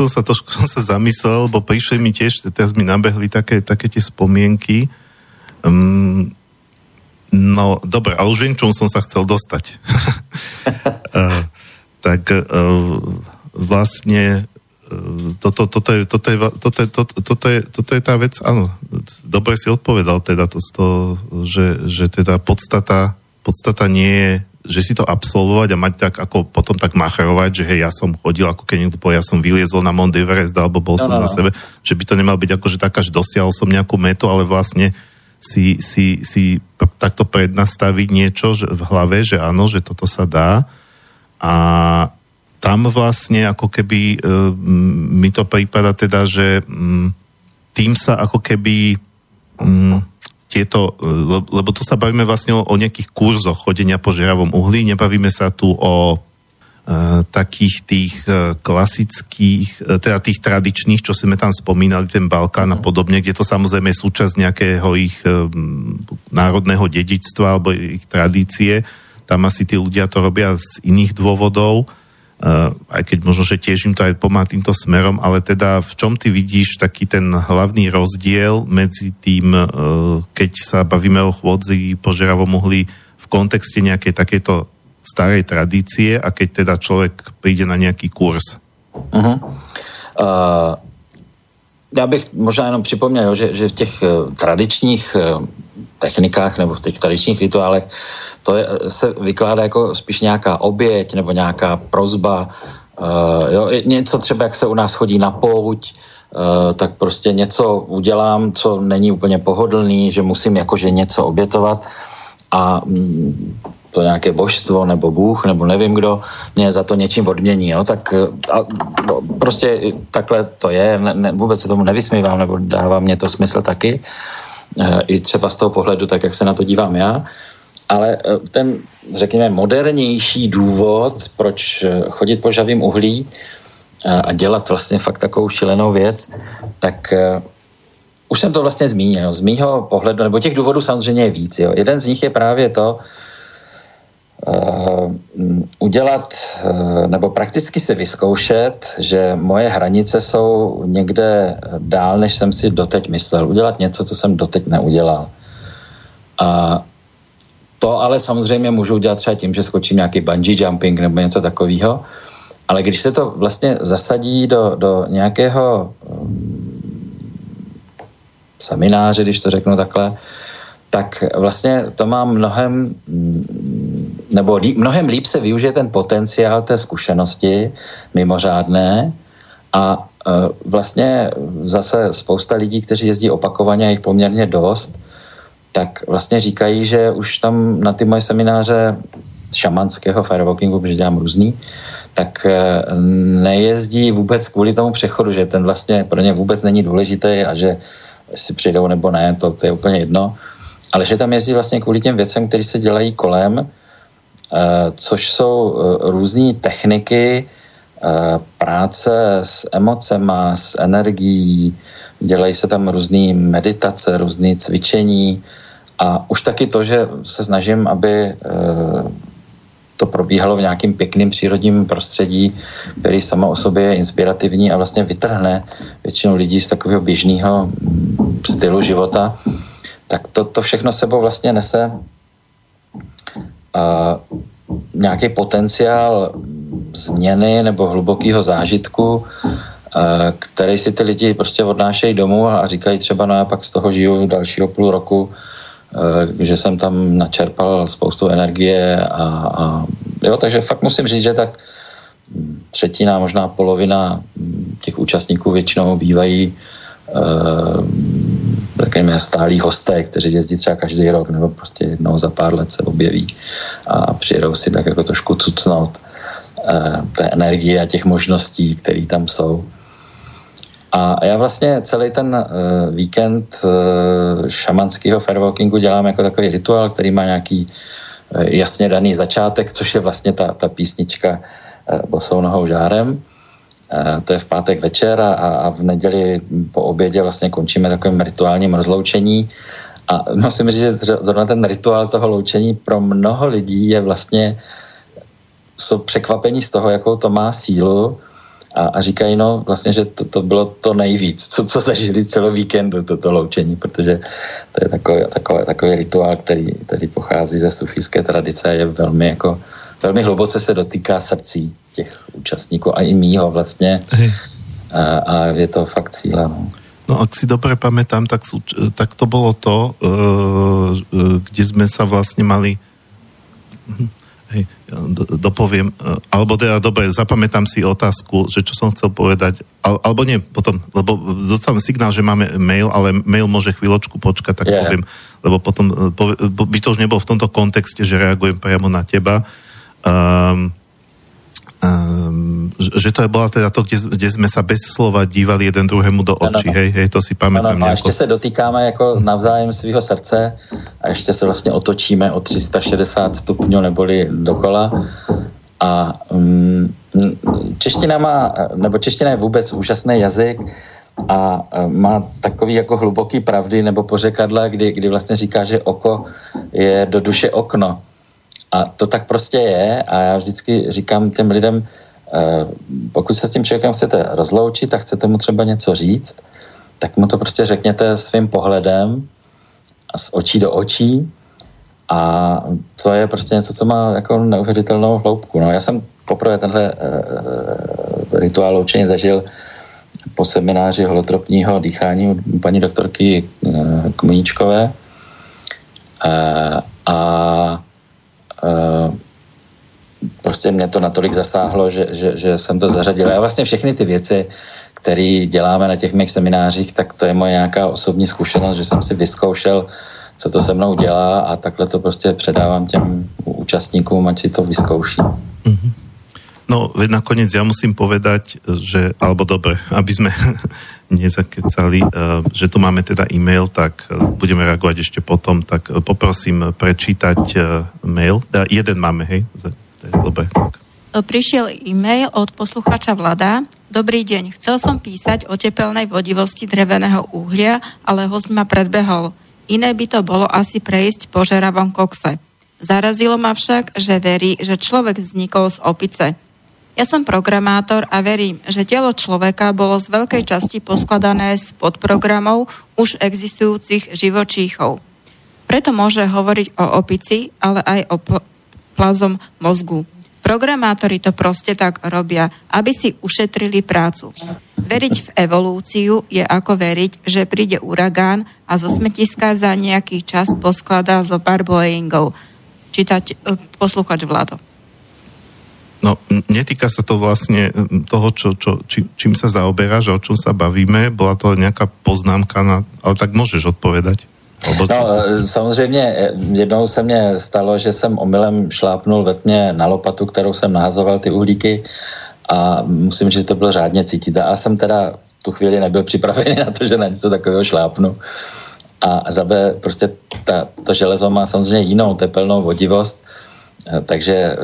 som sa zamyslel, bo prišli mi tiež, teraz mi nabehli také tie spomienky. No, dobre, ale už viem, čomu som sa chcel dostať. Tak vlastne toto je tá vec, áno, dobre si odpovedal teda, že teda podstata nie je, že si to absolvovať a mať tak, ako potom tak macherovať, že hej, ja som chodil, ako keď niekto povie, ja som vyliezol na Mount Everest, alebo bol som na sebe, že by to nemal byť akože taká, že dosiahol som nejakú metu, ale vlastne si takto prednastaviť niečo v hlave, že áno, že toto sa dá. A tam vlastne ako keby mi to prípada teda, že tým sa ako keby tieto, lebo tu sa bavíme vlastne o nejakých kurzoch chodenia po žeravom uhlí, nebavíme sa tu o takých tých klasických, teda tých tradičných, čo sme tam spomínali, ten Balkán a podobne, kde to samozrejme je súčasť nejakého ich národného dedičstva alebo ich tradície. Tam asi tí ľudia to robia z iných dôvodov, aj keď možno, že tiež im to aj pomáha týmto smerom, ale teda v čom ty vidíš taký ten hlavný rozdiel medzi tým, keď sa bavíme o chôdzi po žeravom uhlí v kontexte nejakej takejto starej tradície a keď teda človek príde na nejaký kurz? Já bych možná jenom připomněl, že v těch tradičních technikách nebo v těch tradičních rituálech to je, se vykládá jako spíš nějaká oběť nebo nějaká prozba. Jo, něco třeba, jak se u nás chodí na pouť, tak prostě něco udělám, co není úplně pohodlný, že musím jakože něco obětovat a to nějaké božstvo nebo Bůh nebo nevím kdo mě za to něčím odmění, jo? Tak prostě takhle to je, vůbec se tomu nevysmívám nebo dává mě to smysl taky, i třeba z toho pohledu, tak jak se na to dívám já, ale ten, řekněme, modernější důvod, proč chodit po žavým uhlí a dělat vlastně fakt takovou šilenou věc, tak už jsem to vlastně zmínil, z mýho pohledu, nebo těch důvodů samozřejmě je víc, jo? Jeden z nich je právě to, udělat nebo prakticky si vyzkoušet, že moje hranice jsou někde dál, než jsem si doteď myslel. Udělat něco, co jsem doteď neudělal. A to ale samozřejmě můžu udělat třeba tím, že skočím nějaký bungee jumping nebo něco takového, ale když se to vlastně zasadí do nějakého semináře, když to řeknu takhle, tak vlastně to má mnohem nebo mnohem líp se využije ten potenciál té zkušenosti mimořádné a vlastně zase spousta lidí, kteří jezdí opakovaně, a jich poměrně dost, tak vlastně říkají, že už tam na ty moje semináře šamanského firewalkingu, protože dělám různý, tak nejezdí vůbec kvůli tomu přechodu, že ten vlastně pro ně vůbec není důležitý a že si přijdou nebo ne, to je úplně jedno, ale že tam jezdí vlastně kvůli těm věcem, které se dělají kolem, což jsou různé techniky práce s emocema, s energií, dělají se tam různé meditace, různé cvičení a už taky to, že se snažím, aby to probíhalo v nějakým pěkným přírodním prostředí, který samo o sobě je inspirativní a vlastně vytrhne většinu lidí z takového běžného stylu života, tak to všechno sebou vlastně nese nějaký potenciál změny nebo hlubokého zážitku, který si ty lidi prostě odnášejí domů a říkají třeba, no já pak z toho žiju dalšího půl roku, že jsem tam načerpal spoustu energie a jo, takže fakt musím říct, že tak třetina, možná polovina těch účastníků většinou bývají řekněme stálí hosté, kteří jezdí třeba každý rok nebo prostě jednou za pár let se objeví a přijedou si tak jako trošku cucnout té energie a těch možností, které tam jsou. A já vlastně celý ten víkend šamanského firewalkingu dělám jako takový rituál, který má nějaký jasně daný začátek, což je vlastně ta písnička Bosou nohou žárem. To je v pátek večer a v neděli po obědě vlastně končíme takovým rituálním rozloučení a musím říct, že zrovna ten rituál toho loučení pro mnoho lidí je vlastně, jsou překvapení z toho, jakou to má sílu a říkají, no vlastně, že to bylo to nejvíc, co zažili celý víkendu, toto loučení, protože to je takový rituál, který pochází ze sufijské tradice a je velmi jako velmi hluboce se dotýká srdcí těch účastníků a i mýho vlastně. A je to fakt síla. No ak si dobre pamätám, tak to bolo to, kde sme sa vlastne mali dopoviem, alebo teda dobre, zapamätám si otázku, že čo som chcel povedať, alebo nie, potom, lebo dostávam signál, že máme mail, ale mail môže chvíľočku počkať, tak poviem, lebo potom by to už nebolo v tomto kontexte, že reagujem priamo na teba. Že to je bola teda to, kde sme sa bez slova dívali jeden druhému do očí, hej, to si pamätám. A ešte se dotýkáme jako navzájem svého srdce a ještě se vlastně otočíme o 360 stupňů neboli dokola a čeština má, nebo čeština je vůbec úžasný jazyk a má takový jako hluboký pravdy nebo pořekadla, kdy vlastně říká, že oko je do duše okno. A to tak prostě je a já vždycky říkám těm lidem, pokud se s tím člověkem chcete rozloučit, tak chcete mu třeba něco říct, tak mu to prostě řekněte svým pohledem a z očí do očí a to je prostě něco, co má jako neuvěřitelnou hloubku. No, já jsem poprvé tenhle rituál loučení zažil po semináři holotropního dýchání u paní doktorky Kmuníčkové a prostě mě to natolik zasáhlo, že jsem to zařadil. A vlastně všechny ty věci, které děláme na těch mých seminářích, tak to je moje nějaká osobní zkušenost, že jsem si vyzkoušel, co to se mnou dělá a takhle to prostě předávám těm účastníkům, ať si to vyzkouší. Mm-hmm. No, nakoniec ja musím povedať, že, alebo dobre, aby sme nezakecali, že tu máme teda e-mail, tak budeme reagovať ešte potom, tak poprosím prečítať mail. Jeden máme, hej? Dobre. Prišiel e-mail od posluchača Vlada. Dobrý deň, chcel som písať o tepelnej vodivosti dreveného uhlia, ale host ma predbehol. Iné by to bolo asi prejsť po žeravom kokse. Zarazilo ma však, že verí, že človek vznikol z opice. Ja som programátor a verím, že telo človeka bolo z veľkej časti poskladané z podprogramov už existujúcich živočíchov. Preto môže hovoriť o opici, ale aj o plazom mozgu. Programátori to proste tak robia, aby si ušetrili prácu. Veriť v evolúciu je ako veriť, že príde uragán a zo smetiska za nejaký čas poskladá zo pár Boeingov. Čítať posluchač Vlado. No, netýka sa to vlastne toho, čím sa zaoberáš a o čom sa bavíme. Bola to nejaká poznámka, ale tak môžeš odpovedať. No, samozřejmě jednou se mě stalo, že jsem omylem šlápnul ve tmě na lopatu, kterou jsem nahazoval ty uhlíky a musím říct, že to bylo řádně cítit. A jsem teda v tu chvíli nebyl připravený na to, že na něco takového šlápnu. A za B prostě to železo má samozřejmě jinou tepelnou vodivost, takže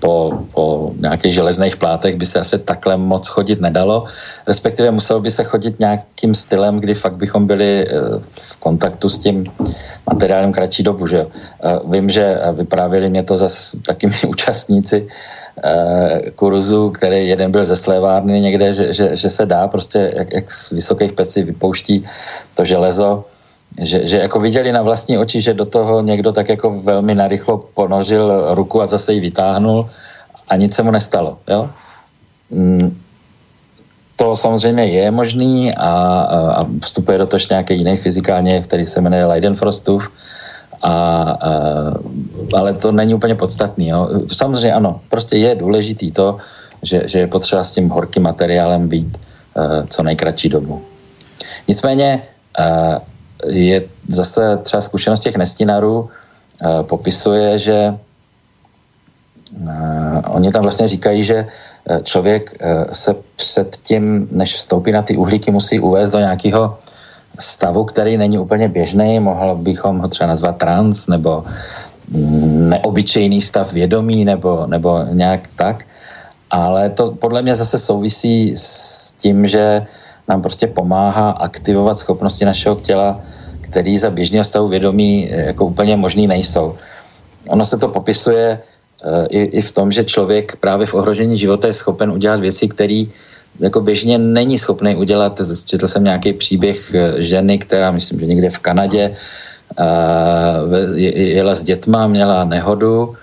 po nějakých železných plátech by se asi takhle moc chodit nedalo, respektive muselo by se chodit nějakým stylem, kdy fakt bychom byli v kontaktu s tím materiálem kratší dobu, že jo. Vím, že vyprávěli mě to zase taky mý účastníci kurzu, který jeden byl ze slévárny někde, že se dá prostě, jak z vysokých pecí vypouští to železo, že jako viděli na vlastní oči, že do toho někdo tak jako velmi narychlo ponořil ruku a zase ji vytáhnul a nic se mu nestalo, jo? To samozřejmě je možný a vstupuje do toho nějaký jiný fyzikálně, který se jmenuje Leidenfrostův, ale to není úplně podstatný, jo? Samozřejmě ano, prostě je důležitý to, že je potřeba s tím horkým materiálem být co nejkratší dobu. Nicméně je zase třeba zkušenost těch nestinarů popisuje, že oni tam vlastně říkají, že člověk se před tím, než vstoupí na ty uhlíky, musí uvést do nějakého stavu, který není úplně běžný, mohli bychom ho třeba nazvat trans, nebo neobyčejný stav vědomí, nebo nějak tak, ale to podle mě zase souvisí s tím, že nám prostě pomáhá aktivovat schopnosti našeho těla, které za běžného stavu vědomí jako úplně možný nejsou. Ono se to popisuje i v tom, že člověk právě v ohrožení života je schopen udělat věci, které jako běžně není schopný udělat. Četl jsem nějaký příběh ženy, která, myslím, že někde v Kanadě jela s dětma, měla nehodu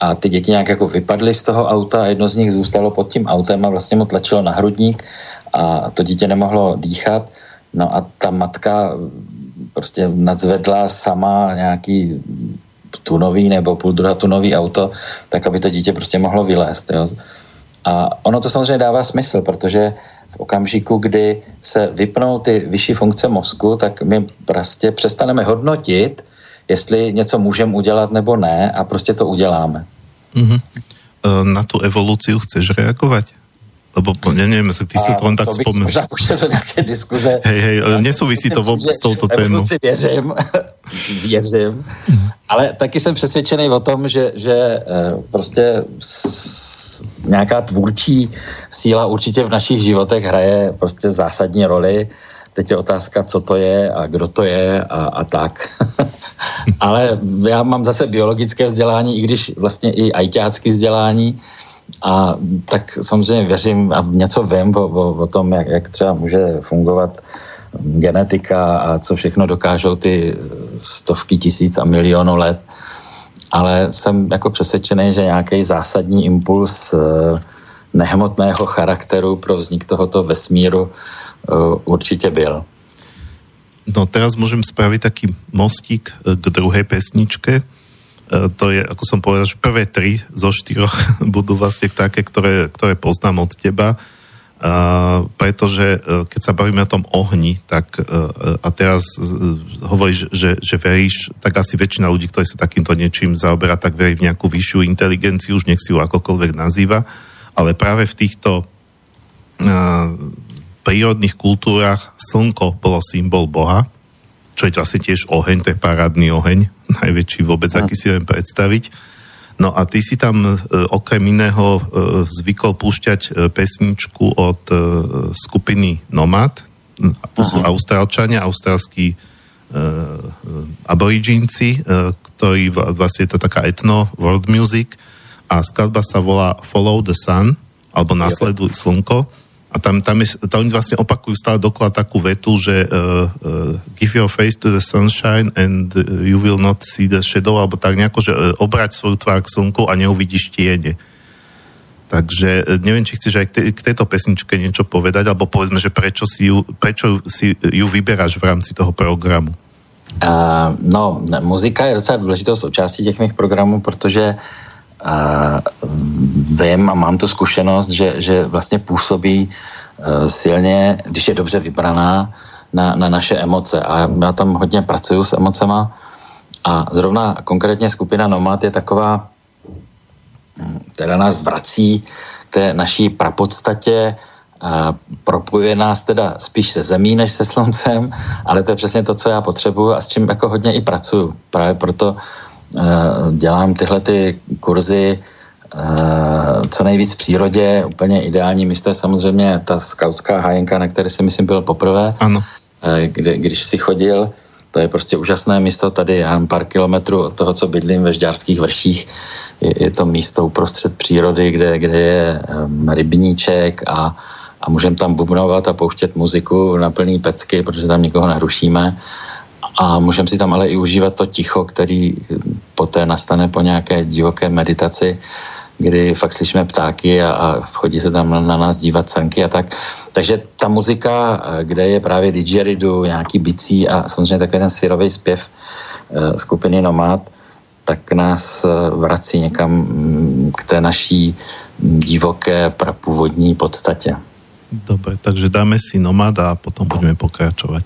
a ty děti nějak jako vypadly z toho auta a jedno z nich zůstalo pod tím autem a vlastně mu tlačilo na hrudník a to dítě nemohlo dýchat. No a ta matka prostě nadzvedla sama nějaký tunový nebo půldruhotunový auto, tak aby to dítě prostě mohlo vylézt. Jo. A ono to samozřejmě dává smysl, protože v okamžiku, kdy se vypnou ty vyšší funkce mozku, tak my prostě přestaneme hodnotit, jestli něco můžeme udělat nebo ne, a prostě to uděláme. Mm-hmm. Na tu evolúciu chceš reagovať? Lebo, neviem, ty si to len tak spomenul. To by si možná pošiel do nejaké diskuze. Hej, ale nesúvisí to vôbec s touto tému. Evolúcii věřím, ale taky jsem přesvědčený o tom, že prostě nějaká tvůrčí síla určitě v našich životech hraje prostě zásadní roli. Teď je otázka, co to je a kdo to je a tak. Ale já mám zase biologické vzdělání, i když vlastně i ajťácký vzdělání. A tak samozřejmě věřím a něco vím o tom, jak třeba může fungovat genetika a co všechno dokážou ty stovky tisíc a milionů let. Ale jsem jako přesvědčený, že nějaký zásadní impuls nehmotného charakteru pro vznik tohoto vesmíru určite byl. No teraz môžem spraviť taký mostík k druhej pesničke. To je, ako som povedal, že prvé 3 zo 4 budú vlastne také, ktoré poznám od teba. Pretože keď sa bavíme o tom ohni, tak a teraz hovoríš, že veríš, tak asi väčšina ľudí, ktorí sa takýmto niečím zaoberá, tak verí v nejakú vyššiu inteligenciu, už nech si ju akokoľvek nazýva. Ale práve v týchto prírodných kultúrach slnko bolo symbol Boha, čo je to asi tiež oheň, to je parádny oheň, najväčší vôbec, aký si viem predstaviť. No a ty si tam okrem iného zvykol púšťať pesničku od skupiny Nomad, to sú Austrálčania, austrálskí aborigínci, ktorí vlastne je to taká etno, world music, a skladba sa volá Follow the Sun, alebo Nasleduj slnko. A tam vlastne opakujú stále dokola takú vetu, že give your face to the sunshine and you will not see the shadow, alebo tak nejako, že obrať svoju tvár k slnku a neuvidíš tiene. Takže neviem, či chceš aj k tejto pesničke niečo povedať, alebo povedzme, že prečo si ju vyberáš v rámci toho programu. No, muzika je docela důležitou součástí těch mých programů, protože vím a mám tu zkušenost, že vlastně působí silně, když je dobře vybraná, na naše emoce. A já tam hodně pracuju s emocema a zrovna konkrétně skupina Nomad je taková, teda nás vrací k té naší prapodstatě, propojuje nás teda spíš se zemí než se sluncem, ale to je přesně to, co já potřebuju a s čím jako hodně i pracuju. Právě proto dělám tyhle ty kurzy co nejvíc v přírodě. Úplně ideální místo je samozřejmě ta skautská hájenka, na které si myslím byl poprvé. Ano. Když si chodil, to je prostě úžasné místo. Tady já mám pár kilometrů od toho, co bydlím ve Žďárských vrších. Je to místo uprostřed přírody, kde je rybníček a můžeme tam bubnovat a pouštět muziku na plný pecky, protože tam nikoho nerušíme. A můžeme si tam ale i užívat to ticho, který poté nastane po nějaké divoké meditaci, kdy fakt slyšíme ptáky a chodí se tam na nás dívat sanky a tak. Takže ta muzika, kde je právě didgeridoo, nějaký bicí a samozřejmě takový ten syrový zpěv skupiny Nomad, tak nás vrací někam k té naší divoké prapůvodní podstatě. Dobre, takže dáme si Nomad a potom budeme pokračovat.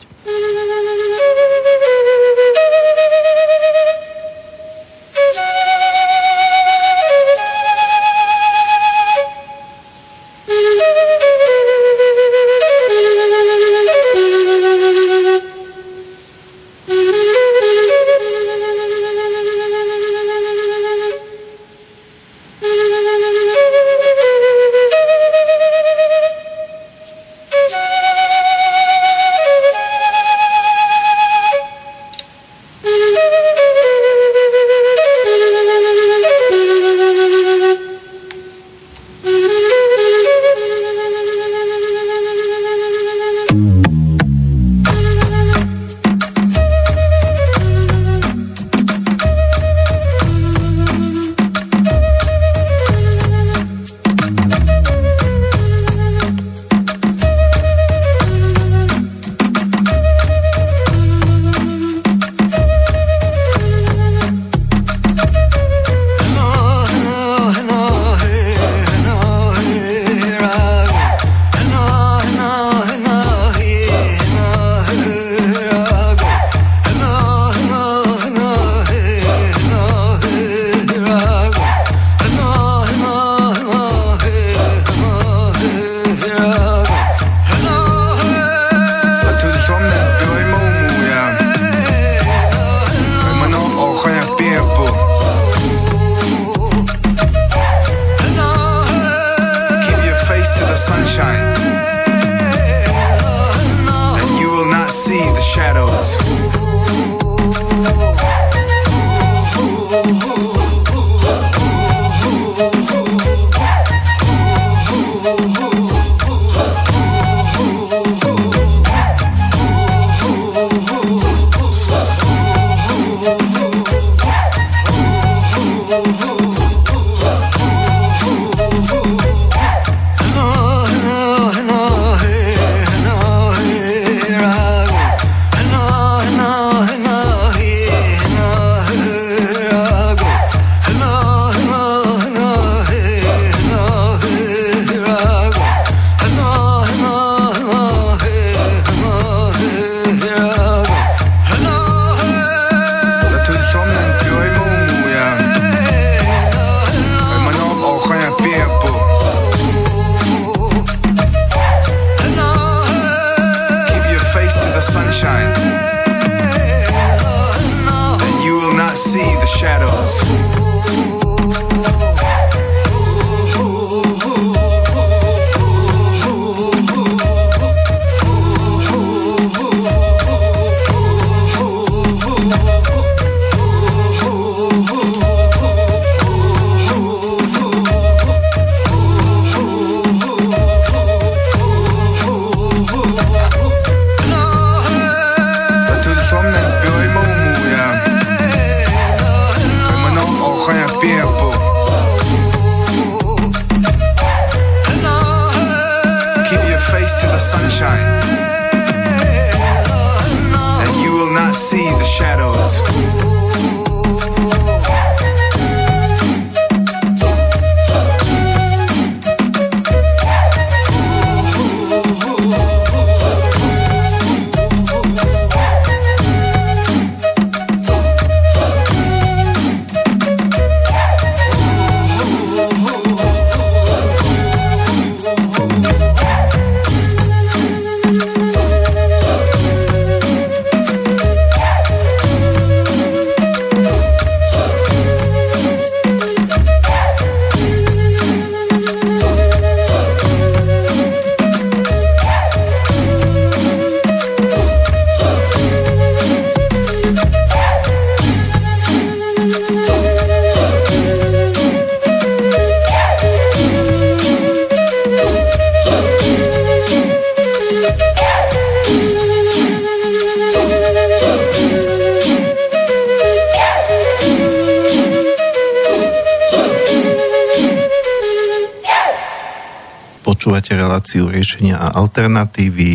Reláciu riešenia a alternatívy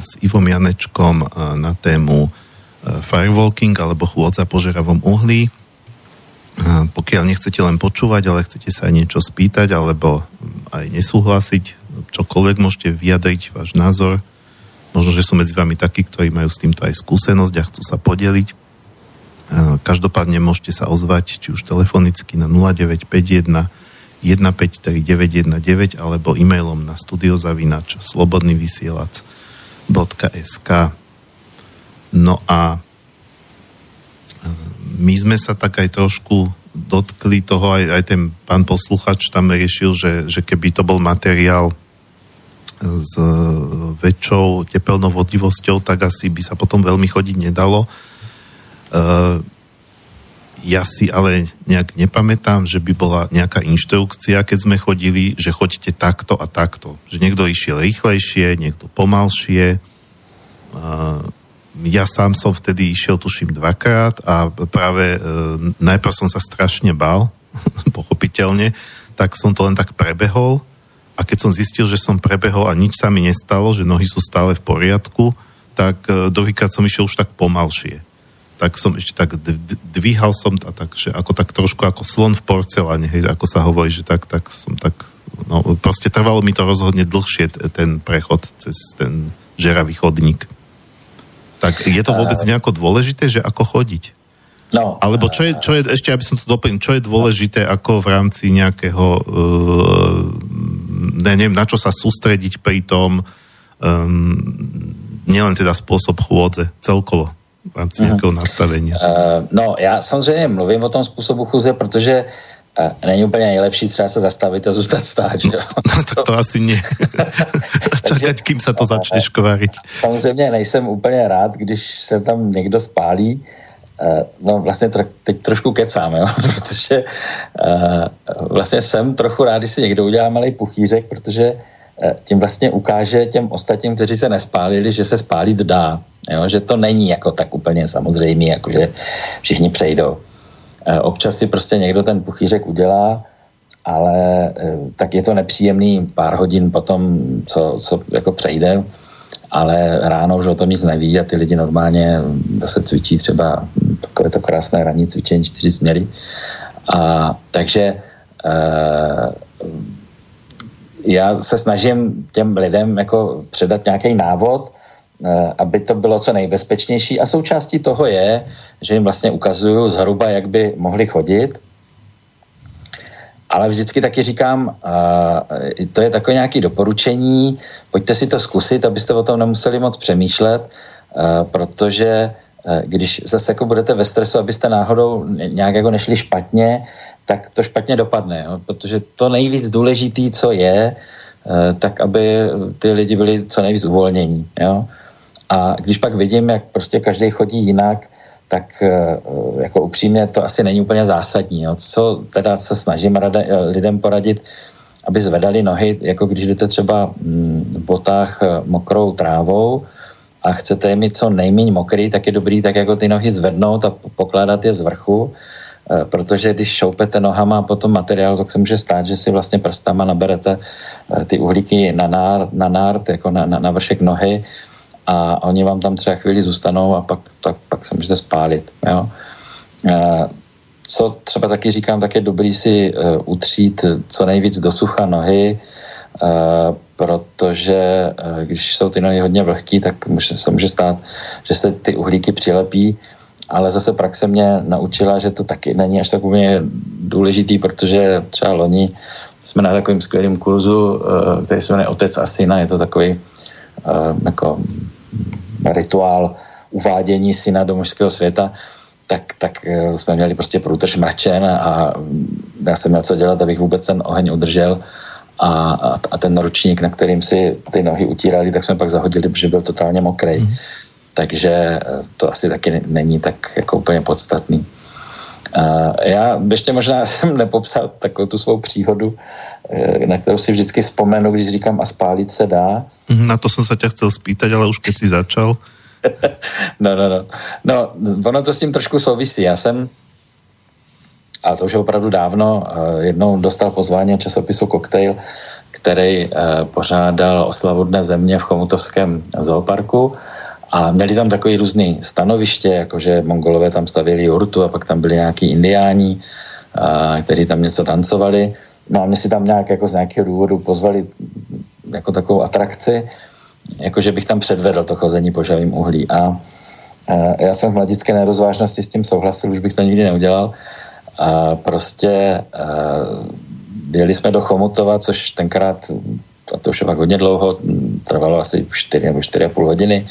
s Ivom Janečkom na tému firewalking alebo chôdza po žeravom uhlí. Pokiaľ nechcete len počúvať, ale chcete sa aj niečo spýtať alebo aj nesúhlasiť, čokoľvek môžete vyjadriť váš názor. Možno, že sú medzi vami takí, ktorí majú s týmto aj skúsenosť a chcú sa podeliť. Každopádne môžete sa ozvať, či už telefonicky na 0951 153 919 alebo e-mailom na studio@slobodnyvysielac.sk. No a my sme sa tak aj trošku dotkli toho, aj ten pán posluchač tam riešil, že keby to bol materiál s väčšou tepelnou vodivosťou, tak asi by sa potom veľmi chodiť nedalo. Ja si ale nejak nepamätám, že by bola nejaká inštrukcia, keď sme chodili, že choďte takto a takto. Že niekto išiel rýchlejšie, niekto pomalšie. Ja sám som vtedy išiel, tuším, dvakrát a práve najprv som sa strašne bál, pochopiteľne, tak som to len tak prebehol a keď som zistil, že som prebehol a nič sa mi nestalo, že nohy sú stále v poriadku, tak druhýkrát som išiel už tak pomalšie. Tak som ešte tak dvíhal som a tak, že ako tak trošku ako slon v porceláne, hej, ako sa hovorí, že tak som tak, no proste trvalo mi to rozhodne dlhšie ten prechod cez ten žeravý chodník. Tak je to vôbec nejako dôležité, že ako chodiť? No. Alebo čo je ešte, aby som to doplnil, čo je dôležité ako v rámci nejakého, neviem, na čo sa sústrediť pri tom, nielen teda spôsob chôdze, celkovo. V rámci nějakého nastavení. No, já samozřejmě mluvím o tom způsobu chůze, protože není úplně nejlepší třeba se zastavit a zůstat stát, že jo? No, tak to asi ne. Čekat, kým se to začne škvářit. Samozřejmě nejsem úplně rád, když se tam někdo spálí. No vlastně teď trošku kecám, jo? Protože vlastně jsem trochu rád, když si někdo udělá malej puchýřek, protože tím vlastně ukáže těm ostatním, kteří se nespálili, že se spálit dá. Jo? Že to není jako tak úplně samozřejmě, jakože všichni přejdou. Občas si prostě někdo ten puchýřek udělá, ale tak je to nepříjemný pár hodin potom, co jako přejde, ale ráno už o tom nic neví a ty lidi normálně zase cvičí třeba takové to krásné ranní cvičení 4 směry. A takže já se snažím těm lidem jako předat nějaký návod, aby to bylo co nejbezpečnější a součástí toho je, že jim vlastně ukazuju zhruba, jak by mohli chodit, ale vždycky taky říkám, to je takové nějaké doporučení, pojďte si to zkusit, abyste o tom nemuseli moc přemýšlet, protože když zase jako budete ve stresu, abyste náhodou nějak jako nešli špatně, tak to špatně dopadne, jo? Protože to nejvíc důležitý, co je, tak aby ty lidi byli co nejvíc uvolnění. Jo? A když pak vidím, jak prostě každý chodí jinak, tak jako upřímně to asi není úplně zásadní. Jo? Co teda se snažím lidem poradit, aby zvedali nohy, jako když jdete třeba v botách mokrou trávou a chcete je mít co nejméně mokrý, tak je dobrý tak jako ty nohy zvednout a pokládat je z vrchu, protože když šoupete nohama po tom materiálu, tak se může stát, že si vlastně prstama naberete ty uhlíky na nárt, jako na vršek nohy a oni vám tam třeba chvíli zůstanou a pak se můžete spálit. Jo? Co třeba taky říkám, tak je dobrý si utřít co nejvíc do sucha nohy, protože když jsou ty nohy hodně vlhký, tak se může stát, že se ty uhlíky přilepí, ale zase praxe mě naučila, že to taky není až tak úplně důležitý, protože třeba loni jsme na takovým skvělým kurzu, který se jmenuje Otec a syna, je to takový jako rituál uvádění syna do mužského světa, tak jsme měli prostě průtrž mračen a já jsem měl co dělat, abych vůbec ten oheň udržel a ten ručník, na kterým si ty nohy utírali, tak jsme pak zahodili, protože byl totálně mokrej. Takže to asi taky není tak jako úplně podstatný. Já ještě možná jsem nepopsal takovou tu svou příhodu, na kterou si vždycky vzpomenu, když říkám a spálit se dá. Na to jsem se tě chcel spýtať, ale už keď si začal. No, ono to s tím trošku souvisí. Já jsem, ale to už je opravdu dávno, jednou dostal pozvání od časopisu Koktejl, který pořádal oslavu Dne země v Chomutovském zooparku. A měli tam takový různý stanoviště, jakože Mongolové tam stavěli jurtu a pak tam byli nějaký indiáni, kteří tam něco tancovali. No a mě si tam nějak jako z nějakého důvodu pozvali jako takovou atrakci, jakože bych tam předvedl to chození po žavým uhlí. A já jsem v mladické nerozvážnosti s tím souhlasil, už bych to nikdy neudělal. A prostě jeli jsme do Chomutova, což tenkrát... a to už je pak hodně dlouho, trvalo asi 4 nebo 4,5 hodiny.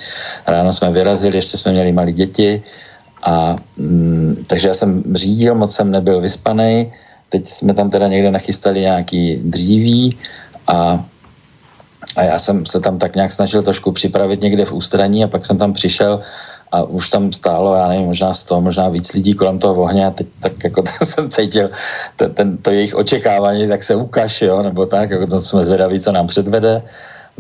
Ráno jsme vyrazili, ještě jsme měli malé děti a takže já jsem řídil, moc jsem nebyl vyspanej, teď jsme tam teda někde nachystali nějaký dříví a já jsem se tam tak nějak snažil trošku připravit někde v ústraní a pak jsem tam přišel a už tam stálo, já nevím, možná 100, možná víc lidí kolem toho ohně a teď tak jako jsem cítil to jejich očekávání, tak se ukaž, jo, nebo tak, jako to jsme zvědaví, co nám předvede.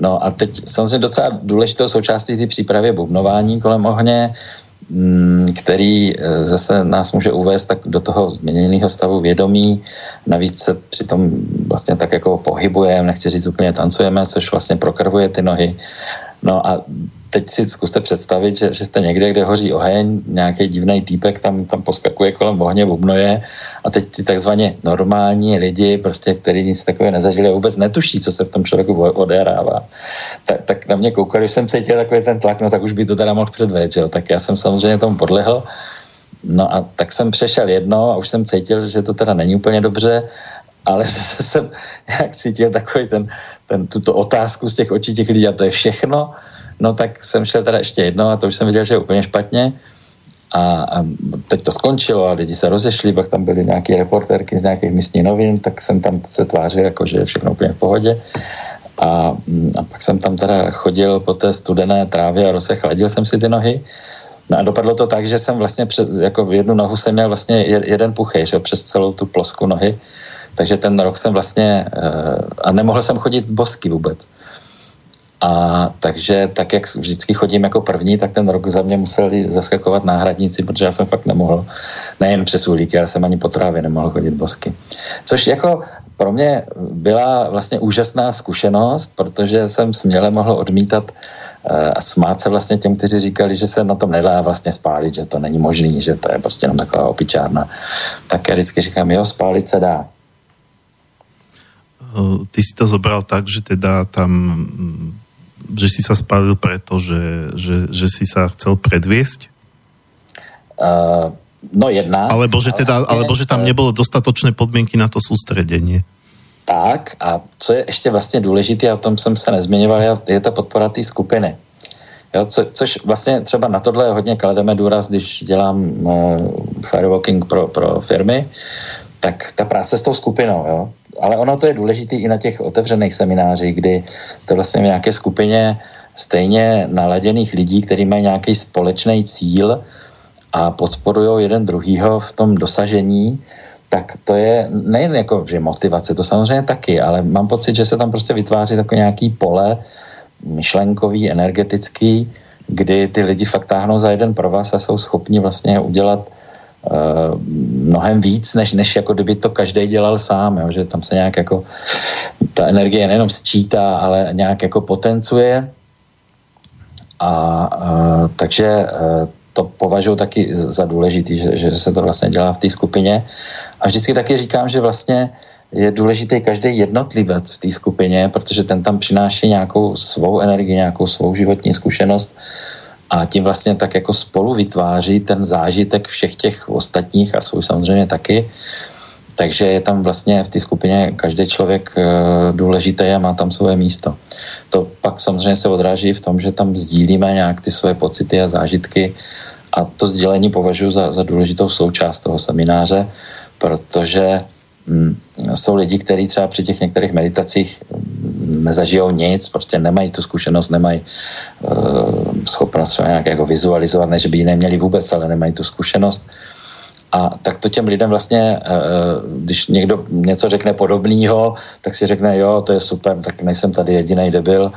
No a teď samozřejmě docela důležitou součástí té přípravy bubnování kolem ohně, který zase nás může uvést tak do toho změněného stavu vědomí. Navíc se přitom vlastně tak jako pohybujeme, nechci říct úplně tancujeme, což vlastně prokrvuje ty nohy. No a teď si zkuste představit, že jste někde, kde hoří oheň, nějaký divný týpek tam poskakuje kolem ohně, bubnoje a teď ti takzvaně normální lidi, prostě, který nic takového nezažili a vůbec netuší, co se v tom člověku odehrává. Tak na mě koukali, když jsem cítil takový ten tlak, no tak už by to teda mohl předvést, jo? Tak já jsem samozřejmě tomu podlehl. No a tak jsem přešel jedno a už jsem cítil, že to teda není úplně dobře, ale zase jsem nějak cítil takový tuto otázku z těch očí těch lidí a to je všechno. No tak jsem šel teda ještě jedno a to už jsem viděl, že je úplně špatně a teď to skončilo a lidi se rozešli, pak tam byly nějaké reportérky z nějakých místních novin, tak jsem tam se tvářil, jako že je všechno úplně v pohodě a pak jsem tam teda chodil po té studené trávě a rozechladil jsem si ty nohy. No a dopadlo to tak, že jsem vlastně jako v jednu nohu jsem měl vlastně jeden puchejř, jo, přes celou tu plosku nohy, takže ten rok jsem vlastně a nemohl jsem chodit bosky vůbec. A takže tak, jak vždycky chodím jako první, tak ten rok za mě museli zaskakovat náhradníci, protože já jsem fakt nemohl, nejen přes uhlíky, ale jsem ani po trávě nemohl chodit bosky. Což jako pro mě byla vlastně úžasná zkušenost, protože jsem směle mohl odmítat a smát se vlastně těm, kteří říkali, že se na tom nedá vlastně spálit, že to není možný, že to je prostě jenom taková opičárna. Tak já vždycky říkám, jo, spálit se dá. Ty si to zobral tak, že teda tam, že si sa spálil preto, že si sa chcel predviesť? No jedna. Alebo že tam nebolo dostatočné podmienky na to sústredenie. Tak a co je ešte vlastne dôležité, a o tom som sa nezmiňoval, je ta podpora té skupiny. Jo, což vlastně třeba na tohle hodně klademe důraz, když dělám firewalking pro firmy, tak ta práce s tou skupinou, jo. Ale ono to je důležité i na těch otevřených seminářích, kdy to vlastně v nějaké skupině stejně naladěných lidí, kteří mají nějaký společný cíl a podporují jeden druhýho v tom dosažení, tak to je nejen jako, že motivace, to samozřejmě taky, ale mám pocit, že se tam prostě vytváří takové nějaký pole myšlenkový, energetický, kdy ty lidi fakt táhnou za jeden provaz a jsou schopni vlastně udělat mnohem víc, než jako kdyby to každý dělal sám, jo? Že tam se nějak jako ta energie nejenom sčítá, ale nějak jako potencuje a takže to považuji taky za důležitý, že se to vlastně dělá v té skupině a vždycky taky říkám, že vlastně je důležitý každý jednotlivec v té skupině, protože ten tam přináší nějakou svou energii, nějakou svou životní zkušenost a tím vlastně tak jako spolu vytváří ten zážitek všech těch ostatních a svůj samozřejmě taky. Takže je tam vlastně v té skupině každý člověk důležitý a má tam svoje místo. To pak samozřejmě se odráží v tom, že tam sdílíme nějak ty svoje pocity a zážitky a to sdílení považuji za důležitou součást toho semináře, protože jsou lidi, kteří třeba při těch některých meditacích nezažijou nic, prostě nemají tu zkušenost, nemají schopnost třeba nějak jako vizualizovat, než by ji neměli vůbec, ale nemají tu zkušenost. A tak to těm lidem vlastně, když někdo něco řekne podobného, tak si řekne, jo, to je super, tak nejsem tady jedinej debil.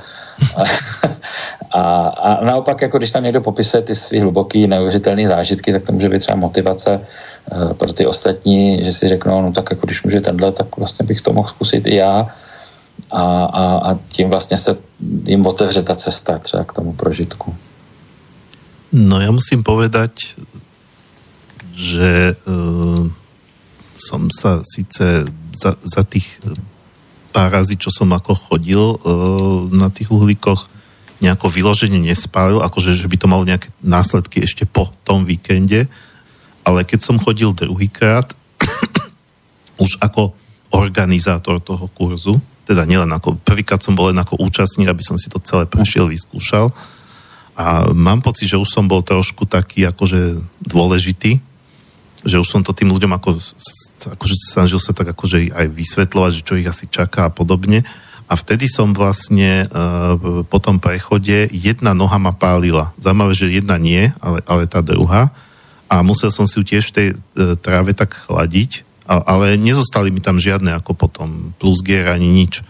A naopak, jako když tam někdo popisuje ty svý hluboký, neuvěřitelný zážitky, tak to může být třeba motivace pro ty ostatní, že si řeknou, no tak jako když může tenhle, tak vlastně bych to mohl zkusit i já. A tím vlastně se jim otevře ta cesta třeba k tomu prožitku. No já musím povedať, že som sa síce za tých pár razy, čo som ako chodil na tých uhlíkoch, nejako vyloženie nespálil, akože že by to malo nejaké následky ešte po tom víkende, ale keď som chodil druhýkrát, už ako organizátor toho kurzu, teda nielen ako, prvýkrát som bol len ako účastník, aby som si to celé prešiel, vyskúšal a mám pocit, že už som bol trošku taký akože dôležitý, že už som to tým ľuďom akože snažil sa tak akože aj vysvetľovať, že čo ich asi čaká a podobne. A vtedy som vlastne po tom prechode jedna noha ma pálila. Zaujímavé, že jedna nie, ale tá druhá. A musel som si ju tiež v tej tráve tak chladiť, ale nezostali mi tam žiadne ako potom plusgier ani nič.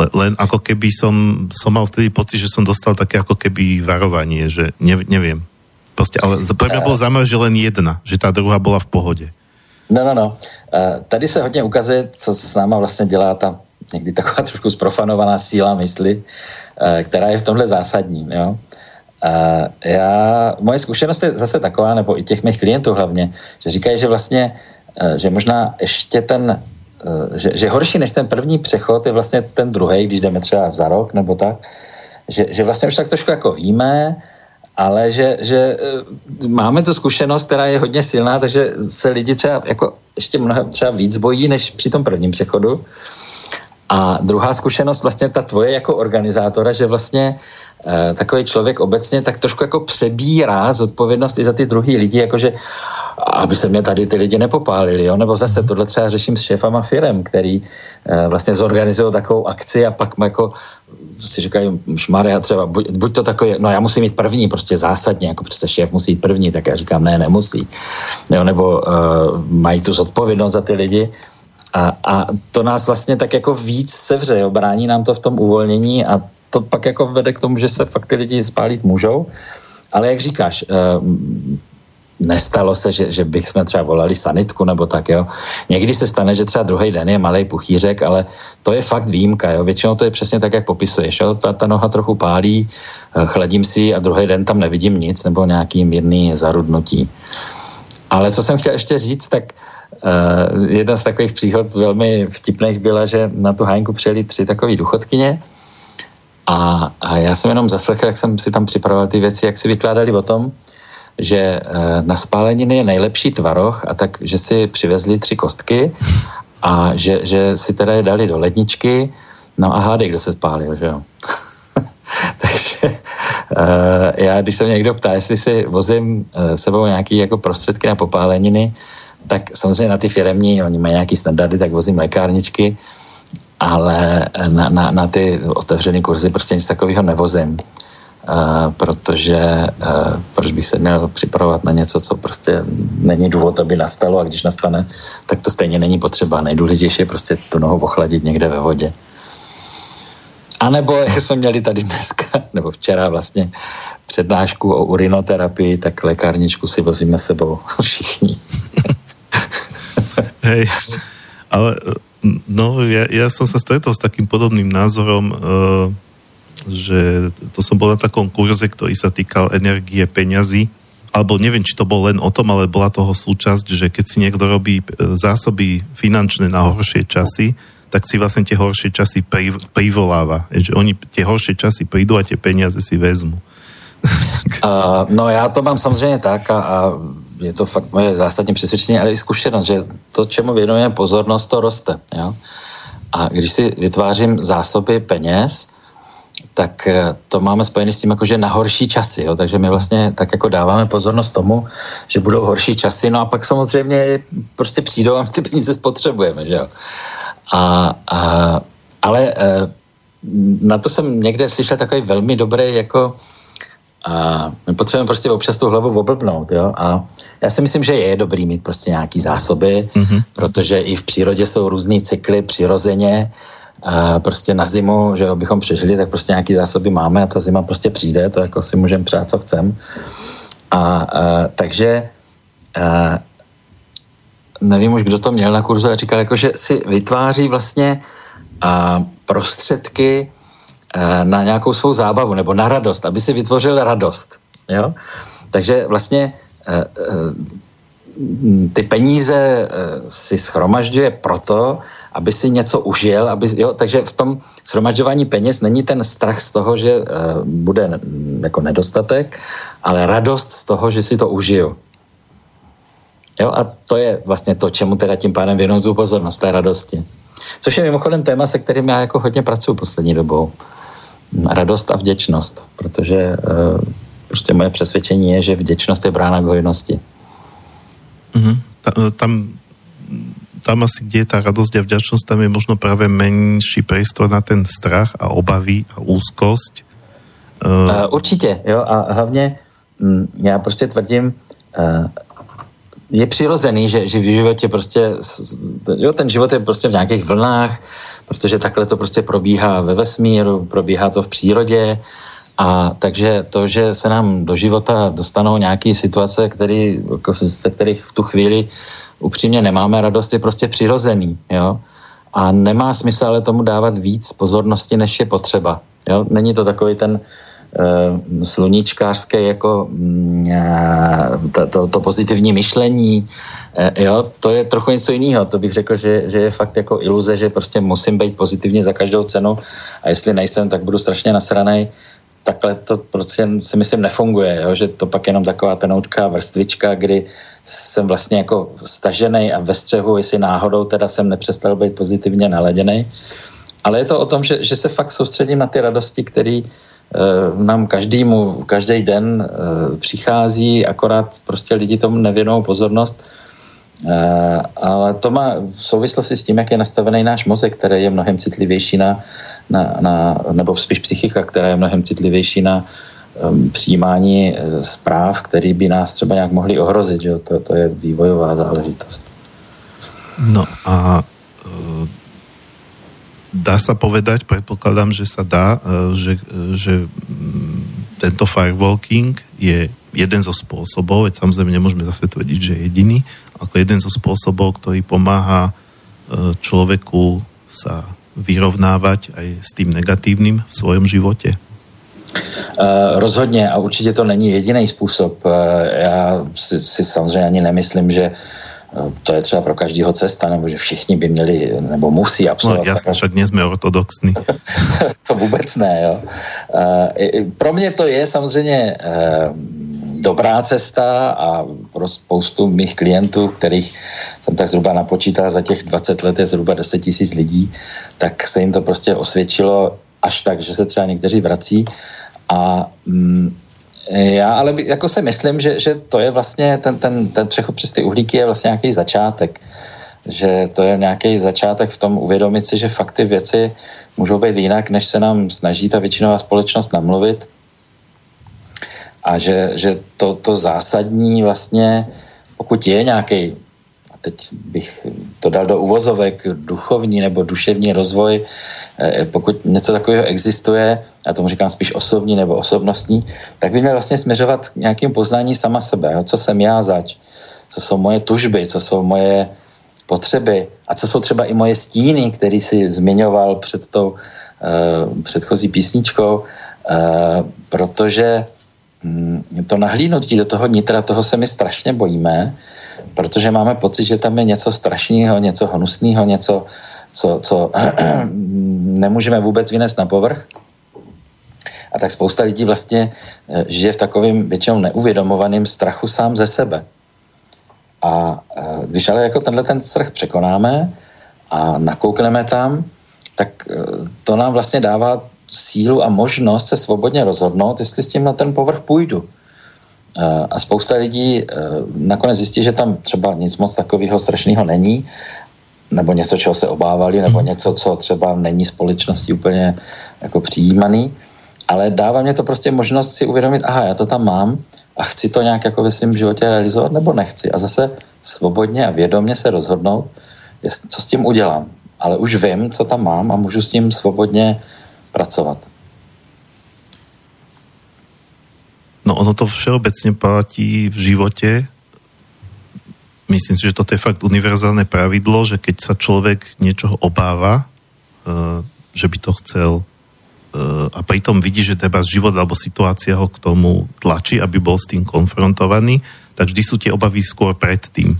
Len ako keby som mal vtedy pocit, že som dostal také ako keby varovanie, že neviem. Proste, ale pre mňa bolo zaujímavé, že len jedna, že tá druhá bola v pohodě. No. Tady se hodně ukazuje, co s náma vlastně dělá ta někdy taková trošku zprofanovaná síla mysli, která je v tomhle zásadní. Jo? Moje zkušenost je zase taková, nebo i těch mých klientů hlavně, že říkají, že vlastně, že možná ještě ten, že horší než ten první přechod je vlastně ten druhý, když jdeme třeba za rok nebo tak, že vlastně už tak trošku jako víme, ale že máme tu zkušenost, která je hodně silná, takže se lidi třeba jako ještě mnohem třeba víc bojí, než při tom prvním přechodu. A druhá zkušenost, vlastně ta tvoje jako organizátora, že vlastně takový člověk obecně tak trošku jako přebírá zodpovědnost i za ty druhý lidi, jakože aby se mě tady ty lidi nepopálili, jo? Nebo zase tohle třeba řeším s šéfama firem, který vlastně zorganizují takovou akci a pak jako si říkají, šmarja třeba, buď to takový, no já musím jít první, prostě zásadně, jako přece šéf musí jít první, tak já říkám, ne, nemusí. Jo? Nebo mají tu zodpovědnost za ty lidi. A to nás vlastně tak jako víc sevře, jo? Brání nám to v tom uvolnění a to pak jako vede k tomu, že se fakt ty lidi spálit můžou. Ale jak říkáš, nestalo se, že bychom třeba volali sanitku nebo tak, jo. Někdy se stane, že třeba druhý den je malej puchýřek, ale to je fakt výjimka, jo. Většinou to je přesně tak, jak popisuješ, jo. Ta noha trochu pálí, chladím si a druhý den tam nevidím nic nebo nějaký mírný zarudnutí. Ale co jsem chtěl ještě říct, tak jedna z takových příhod velmi vtipných byla, že na tu hajnku přijeli 3 takový důchodkyně a já jsem jenom zaslechl, jak jsem si tam připravoval ty věci, jak si vykládali o tom, že na spáleniny je nejlepší tvaroh a tak, že si přivezli 3 kostky a že si teda je dali do ledničky, no a hádej, kdo se spálil, že jo. Takže já, když se mě někdo ptá, jestli si vozím sebou nějaký jako prostředky na popáleniny, tak samozřejmě na ty firemní, oni mají nějaký standardy, tak vozím lékárničky, ale na ty otevřené kurzy prostě nic takového nevozím. Protože proč bych se měl připravovat na něco, co prostě není důvod, aby nastalo, a když nastane, tak to stejně není potřeba. Nejdůležitější je prostě tu nohu ochladit někde ve vodě. A nebo jak jsme měli tady dneska, nebo včera vlastně, přednášku o urinoterapii, tak lékárničku si vozíme sebou všichni. Hej, ale no, ja som sa stretol s takým podobným názorom, že to som bol na takom kurze, ktorý sa týkal energie, peňazí, alebo neviem, či to bol len o tom, ale bola toho súčasť, že keď si niekto robí zásoby finančné na horšie časy, tak si vlastne tie horšie časy privoláva. Že oni tie horšie časy prídu a tie peniaze si vezmu. No ja to mám samozrejme tak a je to fakt moje zásadní přesvědčení, ale i zkušenost, že to, čemu věnujeme pozornost, to roste. Jo? A když si vytvářím zásoby peněz, tak to máme spojené s tím, jakože na horší časy. Jo? Takže my vlastně tak jako dáváme pozornost tomu, že budou horší časy, no a pak samozřejmě prostě přijdou a ty peníze spotřebujeme. Že jo? Ale na to jsem někde slyšel takový velmi dobrý jako a my potřebujeme prostě občas tu hlavu oblbnout, jo, a já si myslím, že je dobrý mít prostě nějaký zásoby, protože i v přírodě jsou různý cykly přirozeně, a prostě na zimu, že bychom přežili, tak prostě nějaký zásoby máme a ta zima prostě přijde, to jako si můžeme přát, co chcem. Takže nevím už, kdo to měl na kurzu a říkal, jako, že si vytváří vlastně prostředky na nějakou svou zábavu, nebo na radost, aby si vytvořil radost. Jo? Takže vlastně ty peníze si shromažďuje proto, aby si něco užil, jo? Takže v tom shromažďování peněz není ten strach z toho, že bude jako nedostatek, ale radost z toho, že si to užiju. Jo? A to je vlastně to, čemu teda tím pádem věnou tu pozornost, té radosti. Což je mimochodem téma, se kterým já jako hodně pracuji poslední dobou. Radost a vděčnost, protože prostě moje přesvědčení je, že vděčnost je brána k hojnosti. Mm-hmm. Tam asi, kde je tá radosť a vďačnosť, tam je možno práve menší priestor na ten strach a obavy a úzkosť. Určitě, jo, a hlavně já prostě tvrdím, je přirozený, že v životě prostě, jo, ten život je prostě v nějakých vlnách, protože takhle to prostě probíhá ve vesmíru, probíhá to v přírodě, a takže to, že se nám do života dostanou nějaké situace, ze kterých v tu chvíli upřímně nemáme radost, je prostě přirozený, jo. A nemá smysl ale tomu dávat víc pozornosti, než je potřeba, jo. Není to takový ten sluníčkářské jako to pozitivní myšlení, jo, to je trochu něco jiného. To bych řekl, že je fakt jako iluze, že prostě musím být pozitivní za každou cenu a jestli nejsem, tak budu strašně nasranej. Takhle to prostě si myslím nefunguje, jo? Že to pak jenom taková tenoučká vrstvička, kdy jsem vlastně jako staženej a ve střehu, jestli náhodou teda jsem nepřestal být pozitivně naladěnej. Ale je to o tom, že se fakt soustředím na ty radosti, které nám každý den přichází, akorát prostě lidi tomu nevěnují pozornost, ale to má v souvislosti s tím, jak je nastavený náš mozek, který je mnohem citlivější nebo spíš psychika, která je mnohem citlivější na přijímání zpráv, které by nás třeba nějak mohly ohrozit, že? To je vývojová záležitost. No a Dá sa povedať, predpokladám, že sa dá, že tento firewalking je jeden zo spôsobov, veď samozrejme nemôžeme zase tvrdiť, že je jediný, ako jeden zo spôsobov, ktorý pomáha človeku sa vyrovnávať aj s tým negatívnym v svojom živote. Rozhodně, a určitě to není jediný způsob. Já si samozřejmě ani nemyslím, že to je třeba pro každého cesta, nebo že všichni by měli, nebo musí absolvovat. No jasně, však nejsme ortodoxní. To vůbec ne, jo. Pro mě to je samozřejmě dobrá cesta a pro spoustu mých klientů, kterých jsem tak zhruba napočítal za těch 20 let je zhruba 10 000 lidí, tak se jim to prostě osvědčilo až tak, že se třeba někteří vrací. A já ale jako si myslím, že to je vlastně ten přechod přes ty uhlíky je vlastně nějaký začátek. Že to je nějaký začátek v tom uvědomit si, že fakt ty věci můžou být jinak, než se nám snaží ta většinová společnost namluvit. A že to zásadní vlastně, pokud je nějaký, a teď bych to dal do uvozovek, duchovní nebo duševní rozvoj, pokud něco takového existuje, já tomu říkám spíš osobní nebo osobnostní, tak by měl vlastně směřovat k nějakým poznání sama sebe, jo? Co jsem já zač, co jsou moje tužby, co jsou moje potřeby a co jsou třeba i moje stíny, který si zmiňoval před tou předchozí písničkou, protože to nahlídnutí do toho nitra, toho se my strašně bojíme, protože máme pocit, že tam je něco strašného, něco hnusného, něco, co nemůžeme vůbec vynést na povrch. A tak spousta lidí vlastně žije v takovém většinou neuvědomovaném strachu sám ze sebe. A když ale jako tenhle ten strach překonáme a nakoukneme tam, tak to nám vlastně dává sílu a možnost se svobodně rozhodnout, jestli s tím na ten povrch půjdu. A spousta lidí nakonec zjistí, že tam třeba nic moc takového strašného není, nebo něco, čeho se obávali, nebo něco, co třeba není společností úplně jako přijímaný, ale dává mě to prostě možnost si uvědomit, aha, já to tam mám a chci to nějak jako ve svém životě realizovat, nebo nechci. A zase svobodně a vědomě se rozhodnout, co s tím udělám. Ale už vím, co tam mám a můžu s tím svobodně pracovať. No ono to všeobecne platí v živote. Myslím si, že toto je fakt univerzálne pravidlo, že keď sa človek niečoho obáva, že by to chcel a pritom vidí, že teda život alebo situácia ho k tomu tlačí, aby bol s tým konfrontovaný, tak vždy sú tie obavy skôr predtým.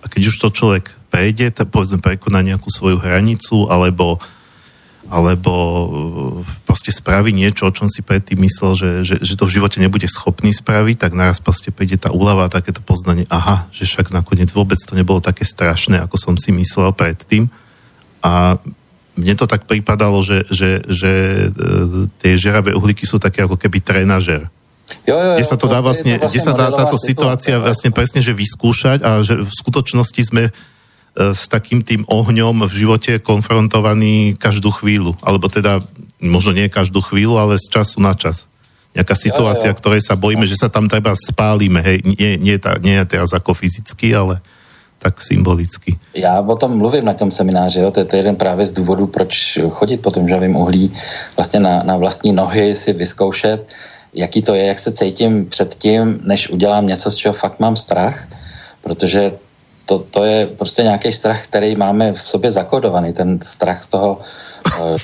A keď už to človek prejde, tak povedzme prekoná nejakú svoju hranicu alebo proste spraví niečo, o čom si predtým myslel, že to v živote nebude schopný spraviť, tak naraz proste príde tá úľava a takéto poznanie, aha, že však nakoniec vôbec to nebolo také strašné, ako som si myslel predtým. A mne to tak pripadalo, že tie žeravé uhlíky sú také ako keby trenažer. Jo, kde sa to dá vlastne, kde sa dá táto situácia vlastne presne, že vyskúšať a že v skutočnosti sme s takým tým ohňom v živote konfrontovaný každú chvíľu. Alebo teda, možno nie každú chvíľu, ale z času na čas. Nejaká situácia, ktorej sa bojíme, že sa tam treba spálime. Hej, nie teraz ako fyzicky, ale tak symbolicky. Já o tom mluvím na tom semináři, jo? To je jeden právě z důvodů, proč chodit po tom žavým uhlí, vlastně na vlastní nohy si vyzkoušet, jaký to je, jak se cítím předtím, než udělám něco, z čeho fakt mám strach, protože to je prostě nějaký strach, který máme v sobě zakodovaný. Ten strach z toho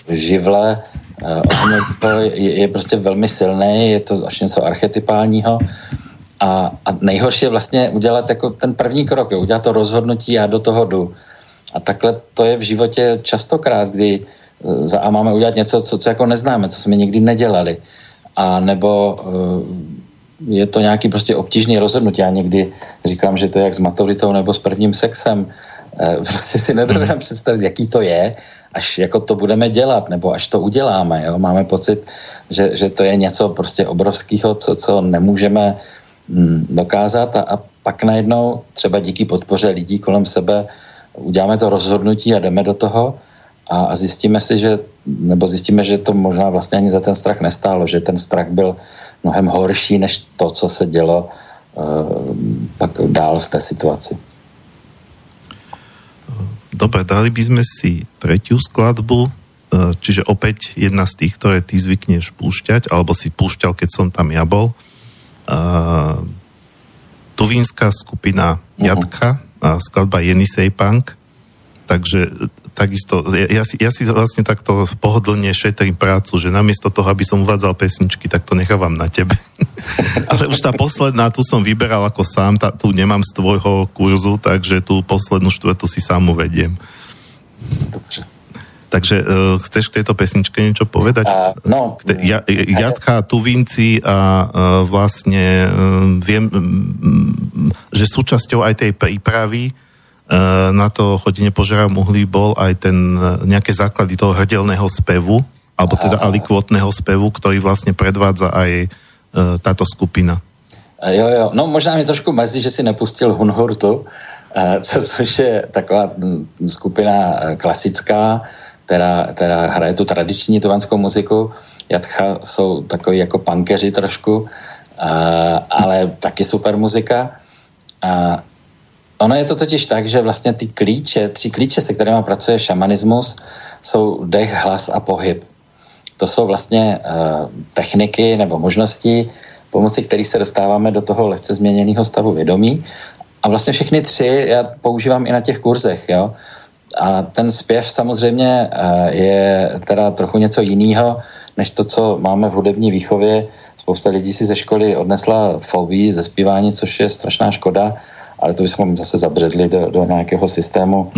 živle je prostě velmi silný, je to až něco archetypálního. A nejhorší je vlastně udělat jako ten první krok, jo, udělat to rozhodnutí, já do toho jdu. A takhle to je v životě častokrát, kdy máme udělat něco, co jako neznáme, co jsme nikdy nedělali. A nebo je to nějaký prostě obtížný rozhodnutí. Já někdy říkám, že to je jak s maturitou nebo s prvním sexem. Prostě si nedovedám představit, jaký to je, až jako to budeme dělat, nebo až to uděláme. Jo? Máme pocit, že to je něco prostě obrovského, co nemůžeme dokázat a pak najednou třeba díky podpoře lidí kolem sebe uděláme to rozhodnutí a jdeme do toho a zjistíme si, zjistíme, že to možná vlastně ani za ten strach nestálo, že ten strach byl mnohem horší než to, co se dělo pak dál v té situaci. Dobre, dali by sme si tretiu skladbu Čiže opäť jedna z tých, ktoré ty zvykneš púšťať, alebo si púšťal, keď som tam ja bol. Tuvínska skupina Jatka, skladba Jenisej Punk. Takže takisto, ja si vlastne takto pohodlne šetrím prácu, že namiesto toho, aby som uvádzal pesničky, tak to nechávam na tebe. Ale už tá posledná, tu som vyberal ako sám, tu nemám z tvojho kurzu, takže tú poslednú štvrtú si sám uvediem. Dobre. Takže chceš k tejto pesničke niečo povedať? No. Jatka, Tuvinci a vlastne viem, že súčasťou aj tej prípravy na to chodenie požerám uhlí bol aj ten nejaké základy toho hrdelného spevu, alebo teda alikvotného spevu, ktorý vlastne predvádza aj táto skupina. Jo, no možná mě trošku mrzí, že si nepustil Huun-Huur-Tu, což je taková skupina klasická, která hraje tu tradiční tuvanskou muziku. Jatcha jsou takový jako punkeři trošku, ale taky super muzika. Ono je to totiž tak, že vlastně ty klíče, 3 klíče, se kterými pracuje šamanismus, jsou dech, hlas a pohyb. To jsou vlastně techniky nebo možnosti, pomocí kterých se dostáváme do toho lehce změněného stavu vědomí. A vlastně všechny 3 já používám i na těch kurzech, jo. A ten zpěv samozřejmě je teda trochu něco jiného, než to, co máme v hudební výchově. Spousta lidí si ze školy odnesla fobii ze zpívání, což je strašná škoda, ale to bychom zase zabředli do nějakého systému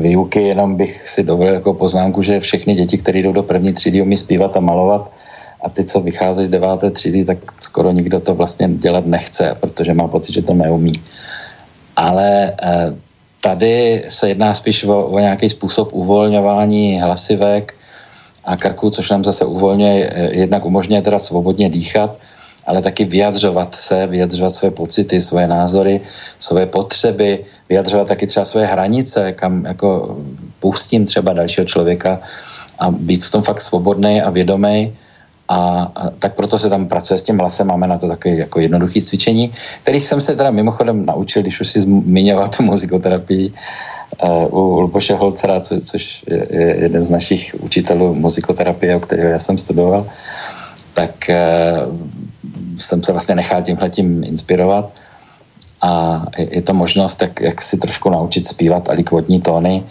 výuky. Jenom bych si dovolil jako poznámku, že všechny děti, které jdou do 1. třídy, umí zpívat a malovat, a ty, co vycházejí z 9. třídy, tak skoro nikdo to vlastně dělat nechce, protože má pocit, že to neumí. Ale tady se jedná spíš o nějaký způsob uvolňování hlasivek a krku, což nám zase uvolňuje, jednak umožňuje teda svobodně dýchat, ale taky vyjadřovat se, vyjadřovat své pocity, svoje názory, svoje potřeby, vyjadřovat taky třeba svoje hranice, kam jako pustím třeba dalšího člověka a být v tom fakt svobodnej a vědomej. A tak proto se tam pracuje s tím hlasem, máme na to takové jako jednoduché cvičení, který jsem se teda mimochodem naučil, když už si zmiňoval tu muzikoterapii u Olboše Holcera, což je jeden z našich učitelů muzikoterapie, o kterého já jsem studoval, tak jsem se vlastně nechal tímhletím inspirovat a je to možnost, tak, jak si trošku naučit zpívat alikvotní tóny,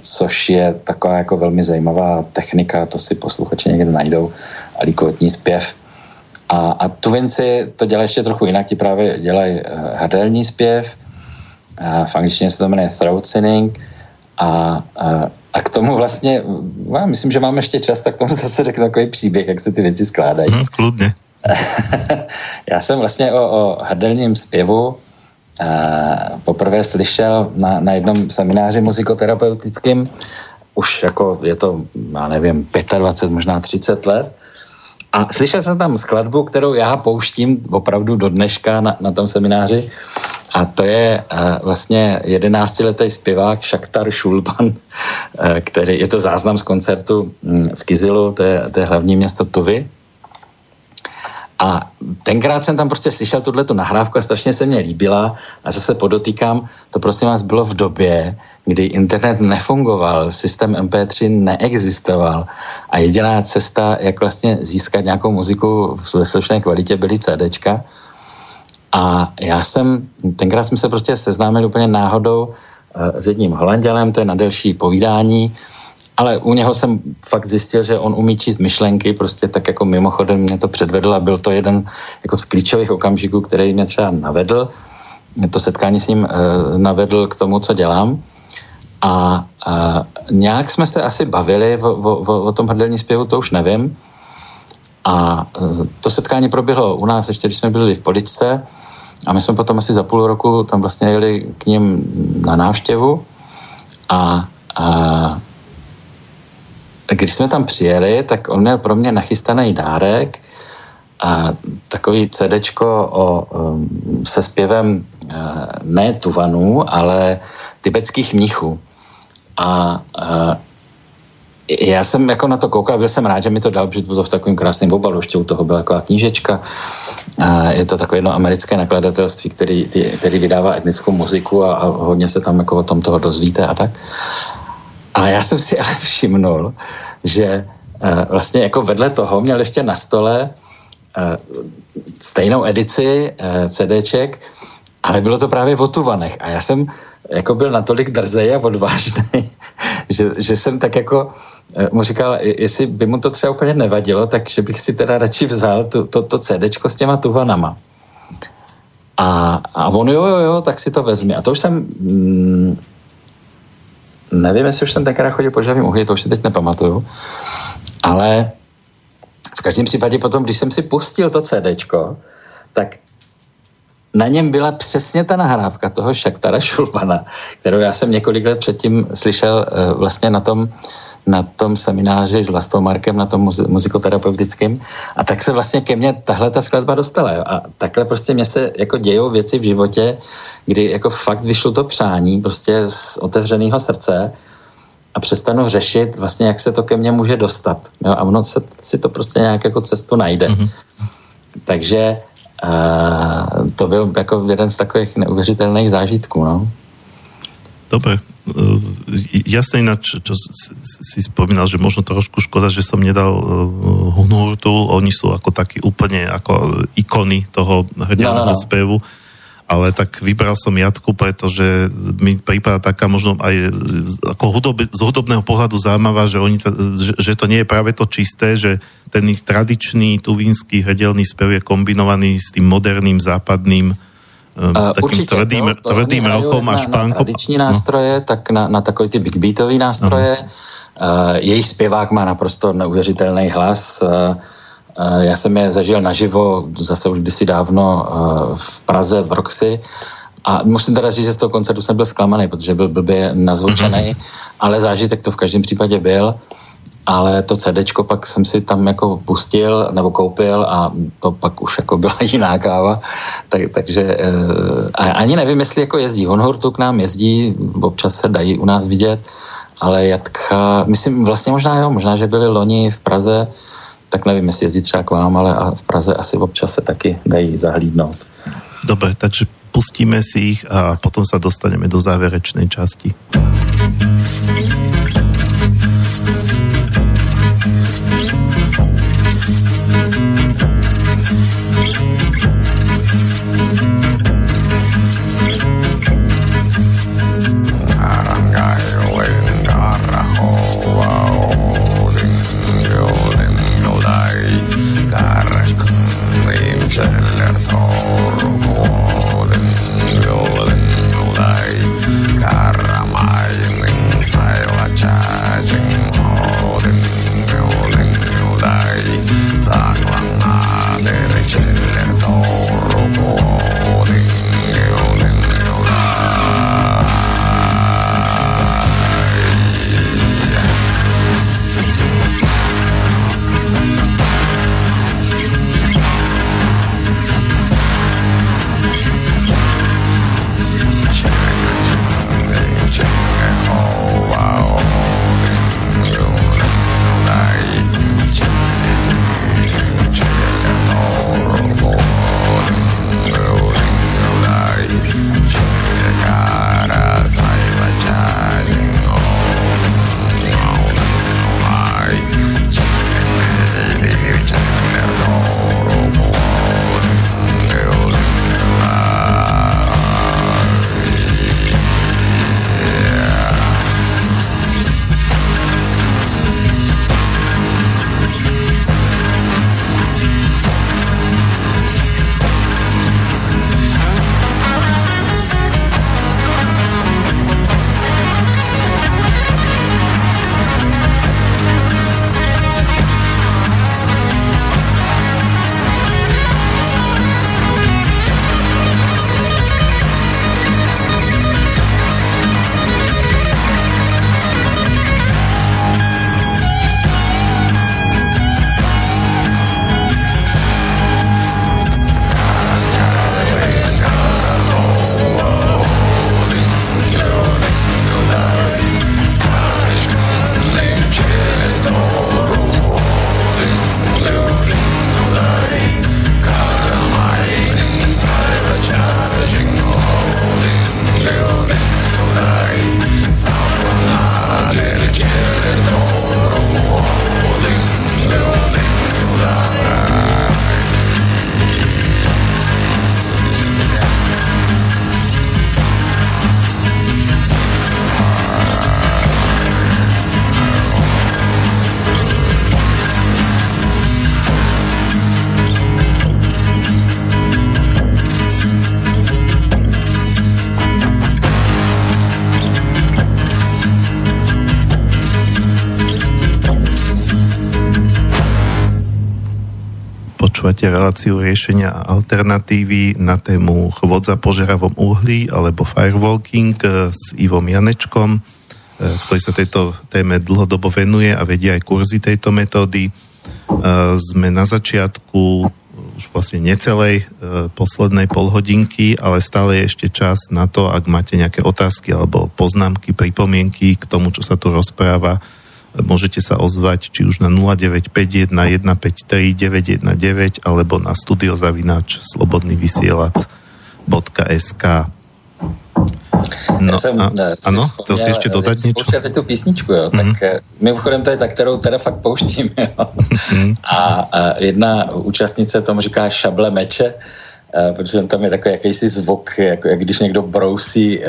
což je taková jako velmi zajímavá technika, to si posluchači někde najdou, alikvotní zpěv. A Tuvinci to dělají ještě trochu jinak, ti právě dělají hrdelní zpěv, v angličtině se to jmenuje throat singing, a k tomu vlastně, myslím, že máme ještě čas, tak k tomu zase řeknu takový příběh, jak se ty věci skládají. Kludně. Já jsem vlastně o hrdelním zpěvu poprvé slyšel na jednom semináři muzikoterapeutickém, už jako je to, já nevím, 25, možná 30 let. A slyšel jsem tam skladbu, kterou já pouštím opravdu do dneška na tom semináři. A to je vlastně 11-letý zpěvák Šaktar Šulban, který je to záznam z koncertu v Kizilu, to je hlavní město Tuvy. A tenkrát jsem tam prostě slyšel tuhletu nahrávku a strašně se mě líbila. A zase podotýkám, to prosím vás bylo v době, kdy internet nefungoval, systém MP3 neexistoval a jediná cesta, jak vlastně získat nějakou muziku v slušné kvalitě, byly CDčka. A tenkrát jsme se prostě seznámili úplně náhodou s jedním Holanďanem, to je na delší povídání, ale u něho jsem fakt zjistil, že on umí číst myšlenky, prostě tak jako mimochodem mě to předvedl a byl to jeden jako z klíčových okamžiků, který mě třeba navedl. Mě to setkání s ním navedl k tomu, co dělám. A nějak jsme se asi bavili o tom hrdelní zpěvu, to už nevím. A to setkání proběhlo u nás, ještě když jsme byli v Poličce a my jsme potom asi za půl roku tam vlastně jeli k ním na návštěvu a když jsme tam přijeli, tak on měl pro mě nachystaný dárek a takový CDčko se zpěvem ne Tuvanů, ale tibetských mnichů. A já jsem jako na to koukal, byl jsem rád, že mi to dal, protože bylo v takovém krásném obalu, ještě u toho byla taková knížečka. A je to takové jedno americké nakladatelství, který vydává etnickou muziku a hodně se tam jako o tom toho dozvíte a tak. A A já jsem si ale všimnul, že vlastně jako vedle toho měl ještě na stole stejnou edici CDček, ale bylo to právě o Tuvanech. A já jsem jako byl natolik drzej a odvážnej, že jsem tak jako mu říkal, jestli by mu to třeba úplně nevadilo, takže bych si teda radši vzal to CDčko s těma Tuvanama. A on jo, tak si to vezmi. A to už jsem... nevím, jestli už jsem tenkrát chodil po Žavým uhlí, to už si teď nepamatuju, ale v každém případě potom, když jsem si pustil to CDčko, tak na něm byla přesně ta nahrávka toho Šaktara Šulbana, kterou já jsem několik let předtím slyšel vlastně na tom semináři s Lastou Markem, na tom muzikoterapeutickém. A tak se vlastně ke mně tahle ta skladba dostala. Jo. A takhle prostě mě se jako dějou věci v životě, kdy jako fakt vyšlo to přání prostě z otevřeného srdce a přestanu řešit vlastně, jak se to ke mně může dostat. Jo. A ono si to prostě nějak jako cestu najde. Mm-hmm. Takže to byl jako jeden z takových neuvěřitelných zážitků, no. Dobre, jasné, ináč, čo si spomínal, že možno trošku škoda, že som nedal Huun-Huur-Tu, oni sú ako takí úplne ako ikony toho hrdelného spevu, ale tak vybral som Jatku, pretože mi prípada taká možno aj ako z hudobného pohľadu zaujímavá, že, že to nie je práve to čisté, že ten ich tradičný tuvínsky hrdelný spev je kombinovaný s tým moderným západným takým určite, tvrdým rokom a špánkom. Na tradiční nástroje, tak na takový ty big beatový nástroje. Jejich zpěvák má naprosto neuvěřitelný hlas. Já jsem je zažil naživo, zase už kdysi dávno v Praze, v Roxy. A musím teda říct, že z toho koncertu jsem byl zklamaný, protože byl blbě nazvučený, ale zážitek to v každém případě byl. Ale to CDčko pak jsem si tam jako pustil nebo koupil a to pak už jako byla jiná káva. Takže ani nevím, jestli jako jezdí Huun-Huur-Tu, k nám jezdí, občas se dají u nás vidět, ale Jatka, myslím vlastně možná, že byli loni v Praze, tak nevím, jestli jezdí třeba k vám, ale v Praze asi občas se taky dají zahlídnout. Dobre, takže pustíme si ich a potom sa dostaneme do záverečnej časti. Počúvate reláciu Riešenia a alternatívy na tému chvôdza po žeravom uhlí alebo firewalking s Ivom Janečkom, ktorý sa tejto téme dlhodobo venuje a vedie aj kurzy tejto metódy. Sme na začiatku už vlastne necelej poslednej polhodinky, ale stále je ešte čas na to, ak máte nejaké otázky alebo poznámky, pripomienky k tomu, čo sa tu rozpráva, môžete sa ozvať či už na 0951 153 919 alebo na studio@slobodnyvysielac.sk. No, ano, chcel si ešte dodať niečo? Poušťate tú písničku, jo, tak mimochodem to je ta, kterou teda fakt pouštím, jo. A jedna účastnice tomu říká šable meče, protože tam je takový jakýsi zvuk, jako jak když někdo brousí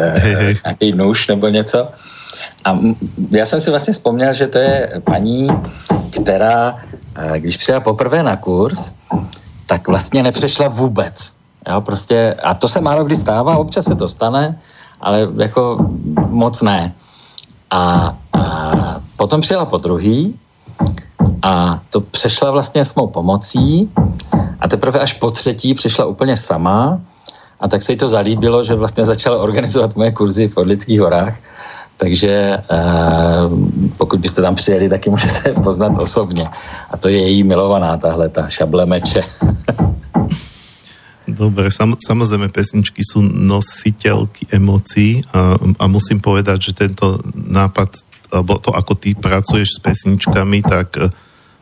nějaký nůž nebo něco. A já jsem si vlastně vzpomněl, že to je paní, která, když přijela poprvé na kurz, tak vlastně nepřešla vůbec. Jo, prostě, a to se málo kdy stává, občas se to stane, ale jako moc ne. A potom přijela po druhý a to přešla vlastně s mou pomocí a teprve až po třetí přišla úplně sama a tak se jí to zalíbilo, že vlastně začala organizovat moje kurzy v Orlických horách. Takže pokud byste tam přijeli, taky můžete poznat osobně. A to je její milovaná, tahle ta šable meče. Dobre, samozrejme pesničky sú nositeľky emócií a musím povedať, že tento nápad, alebo to, ako ty pracuješ s pesničkami, tak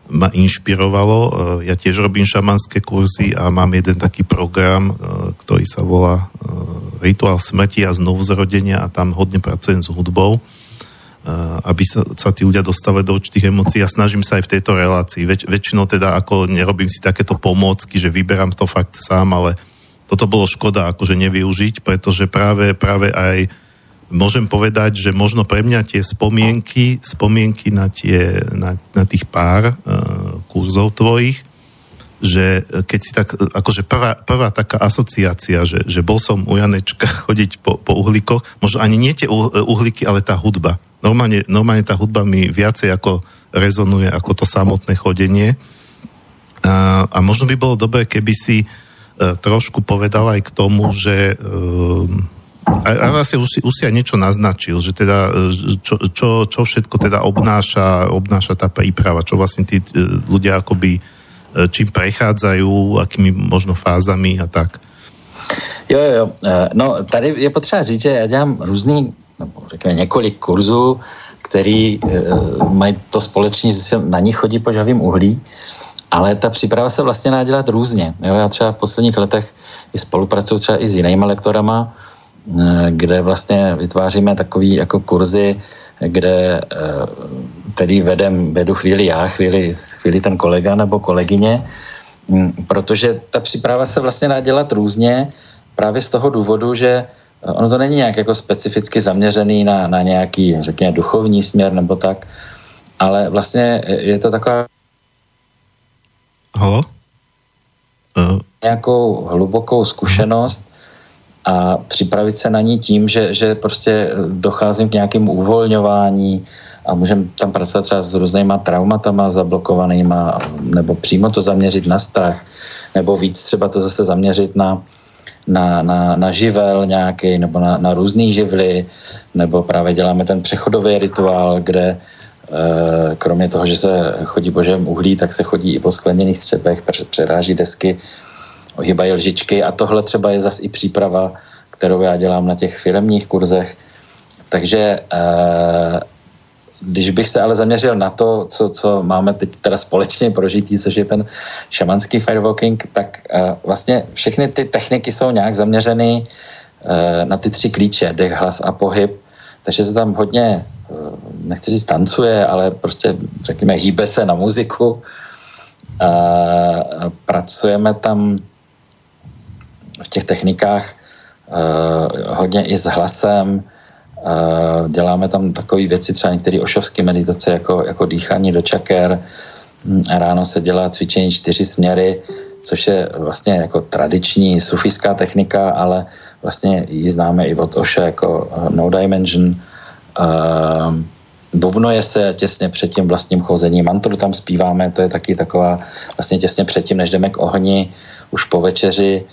ma inšpirovalo. Ja tiež robím šamanské kurzy a mám jeden taký program, ktorý sa volá Rituál smrti a znovuzrodenia a tam hodne pracujem s hudbou, aby sa tí ľudia dostávali do určitých emócií a snažím sa aj v tejto relácii. Väčšinou teda ako nerobím si takéto pomôcky, že vyberám to fakt sám, ale toto bolo škoda akože nevyužiť, pretože práve aj môžem povedať, že možno pre mňa tie spomienky na tých pár kurzov tvojich, že keď si tak, akože prvá taká asociácia, že bol som u Janečka chodiť po uhlíkoch, možno ani nie tie uhlíky, ale tá hudba. Normálne tá hudba mi viacej ako rezonuje, ako to samotné chodenie. A možno by bolo dobré, keby si trošku povedal aj k tomu, že a vlastne už si aj niečo naznačil, že teda čo všetko teda obnáša tá príprava, čo vlastne tí ľudia akoby čím prechádzají, akými možno fázami a tak. Jo. No, tady je potřeba říct, že já dělám různý, nebo řekněme několik kurzů, který mají to společný, že na nich chodí po žhavým uhlí, ale ta příprava se vlastně dá dělat různě. Jo, já třeba v posledních letech i spolupracuju třeba i s jinými lektorama, kde vlastně vytváříme takový jako kurzy, kde tedy vedu chvíli já, chvíli ten kolega nebo kolegyně, protože ta příprava se vlastně dá dělat různě právě z toho důvodu, že ono to není nějak jako specificky zaměřený na nějaký, řekněme, duchovní směr nebo tak, ale vlastně je to taková nějakou hlubokou zkušenost a připravit se na ní tím, že prostě docházím k nějakému uvolňování a můžeme tam pracovat třeba s různýma traumatama zablokovanýma, nebo přímo to zaměřit na strach, nebo víc třeba to zase zaměřit na živel nějaký, nebo na různý živly, nebo právě děláme ten přechodový rituál, kde kromě toho, že se chodí po žhavém uhlí, tak se chodí i po skleněných střepech, přeráží desky, ohýbají lžičky a tohle třeba je zase i příprava, kterou já dělám na těch firemních kurzech. Takže když bych se ale zaměřil na to, co máme teď teda společně prožitý, což je ten šamanský firewalking, tak vlastně všechny ty techniky jsou nějak zaměřeny na ty tři klíče, dech, hlas a pohyb, takže se tam hodně, nechci říct tancuje, ale prostě řekněme hýbe se na muziku. Pracujeme tam v těch technikách hodně i s hlasem, děláme tam takové věci, třeba některé ošovské meditace, jako dýchání do čaker. Ráno se dělá cvičení 4 směry, což je vlastně jako tradiční sufijská technika, ale vlastně ji známe i od Oše jako No Dimension. Bubnoje se těsně před tím vlastním chozením. Mantru tam zpíváme, to je taky taková vlastně těsně před tím, než jdeme k ohni, už po večeři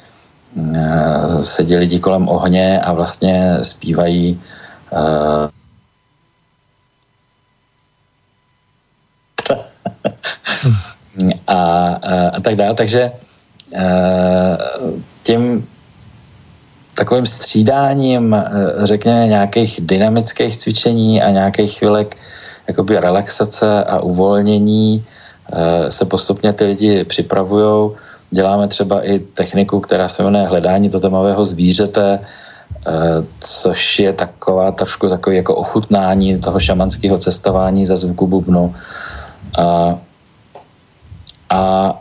sedí lidi kolem ohně a vlastně zpívají a tak dále. Takže tím takovým střídáním, řekněme, nějakých dynamických cvičení a nějakých chvílek jakoby relaxace a uvolnění se postupně ty lidi připravujou. Děláme třeba i techniku, která se jmenuje hledání totemového zvířete, což je taková trošku takový jako ochutnání toho šamanského cestování za zvuku bubnu. A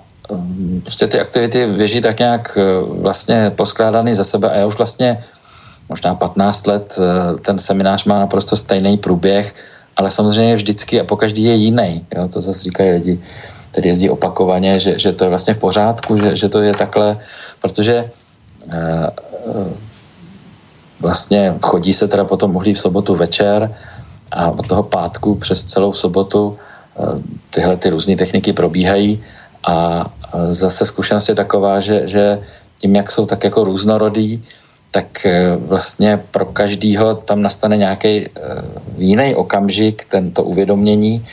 prostě ty aktivity běží tak nějak vlastně poskládaný za sebe a já už vlastně možná 15 let ten seminář má naprosto stejný průběh, ale samozřejmě vždycky a pokaždý je jiný. Jo? To zase říkají lidi, kteří jezdí opakovaně, že to je vlastně v pořádku, že to je takhle, protože vlastně chodí se teda potom uhlí v sobotu večer a od toho pátku přes celou sobotu tyhle ty různé techniky probíhají. A zase zkušenost je taková, že tím, jak jsou tak jako různorodý, tak vlastně pro každýho tam nastane nějaký jiný okamžik, tento uvědomění.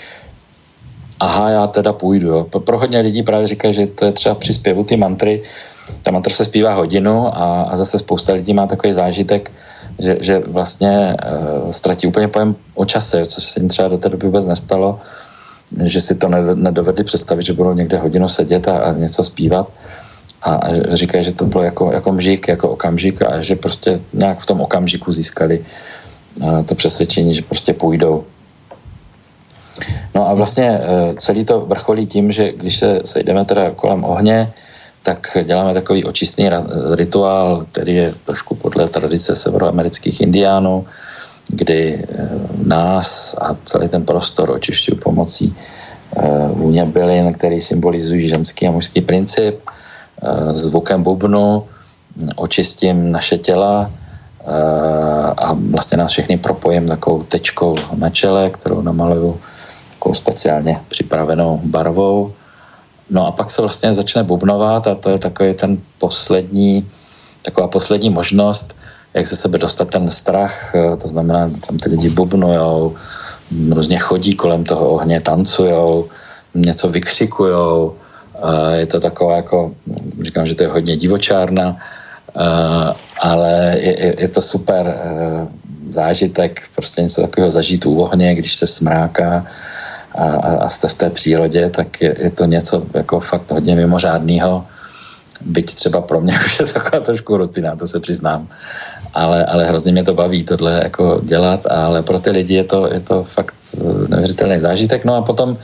Aha, já teda půjdu. Jo. Pro hodně lidí právě říká, že to je třeba při zpěvu ty mantry. Ta mantra se zpívá hodinu a zase spousta lidí má takový zážitek, že vlastně ztratí úplně pojem o čase, což se jim třeba do té doby vůbec nestalo, že si to nedovedli představit, že budou někde hodinu sedět a něco zpívat a říkají, že to bylo jako mžík, jako okamžik a že prostě nějak v tom okamžiku získali to přesvědčení, že prostě půjdou. No a vlastně celý to vrcholí tím, že když se sejdeme teda kolem ohně, tak děláme takový očistný rituál, který je trošku podle tradice severoamerických indiánů, kdy nás a celý ten prostor očišťují pomocí vůně bylin, který symbolizují ženský a mužský princip, zvukem bubnu, očistím naše těla a vlastně nás všechny propojím takovou tečkou na čele, kterou namaluju takovou speciálně připravenou barvou. No a pak se vlastně začne bubnovat a to je takový ten poslední možnost, jak se sebe dostat ten strach, to znamená, tam ty lidi bubnujou, různě chodí kolem toho ohně, tancujou, něco vykřikujou, je to taková jako, říkám, že to je hodně divočárna, ale je to super zážitek, prostě něco takového zažít u ohně, když se smráká a jste v té přírodě, tak je to něco jako fakt hodně mimořádného, byť třeba pro mě už je taková trošku rutina, to se přiznám. Ale hrozně mě to baví tohle jako dělat, ale pro ty lidi je to fakt neuvěřitelný zážitek. No a potom,